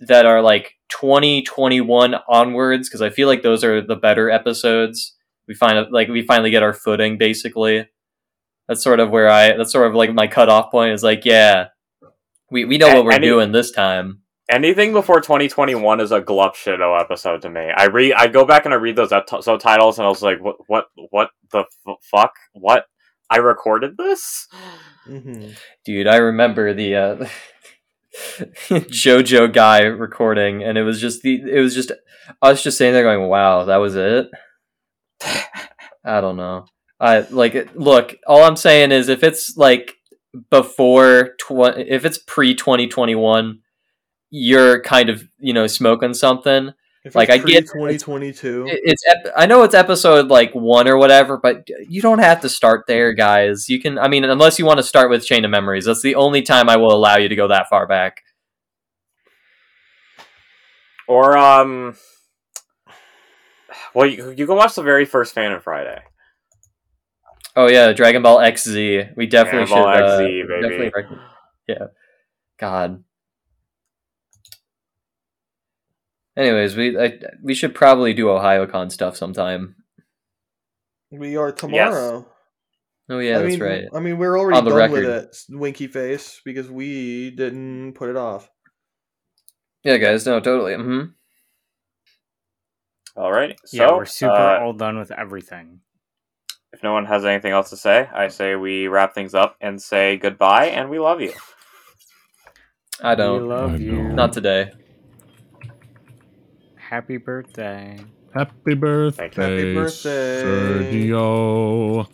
that are like twenty twenty-one onwards, because I feel like those are the better episodes. We find like we finally get our footing, basically. That's sort of where I. That's sort of like my cutoff point is like, yeah, we we know what we're Any, doing this time. Anything before twenty twenty-one is a glup shitto episode to me. I re I go back and I read those episode titles and I was like, what what what the f- fuck what. I recorded this? Mm-hmm. Dude, I remember the uh, JoJo guy recording, and it was just the it was just us just sitting there going, "Wow, that was it." I don't know. I like look. All I'm saying is, if it's like before tw- if it's pre twenty twenty-one, you're kind of you know smoking something. If like I get twenty twenty-two. It's, it's I know it's episode like one or whatever, but you don't have to start there, guys. You can I mean, unless you want to start with Chain of Memories, that's the only time I will allow you to go that far back. Or um, well, you, you can watch the very first Phantom Friday. Oh yeah, Dragon Ball X Z. We definitely Dragon should. Ball uh, X Z, baby. Definitely rec- yeah. God. Anyways, we I, we should probably do OhioCon stuff sometime. We are tomorrow. Yes. Oh yeah, I that's mean, right. I mean, we're already done record. with it, winky face, because we didn't put it off. Yeah, guys, no, totally. Mm-hmm. All right. So, yeah, we're super uh, all done with everything. If no one has anything else to say, I say we wrap things up and say goodbye, and we love you. I don't. We love I you. Don't. Not today. Happy birthday. Happy birthday. Happy birthday, Sergio.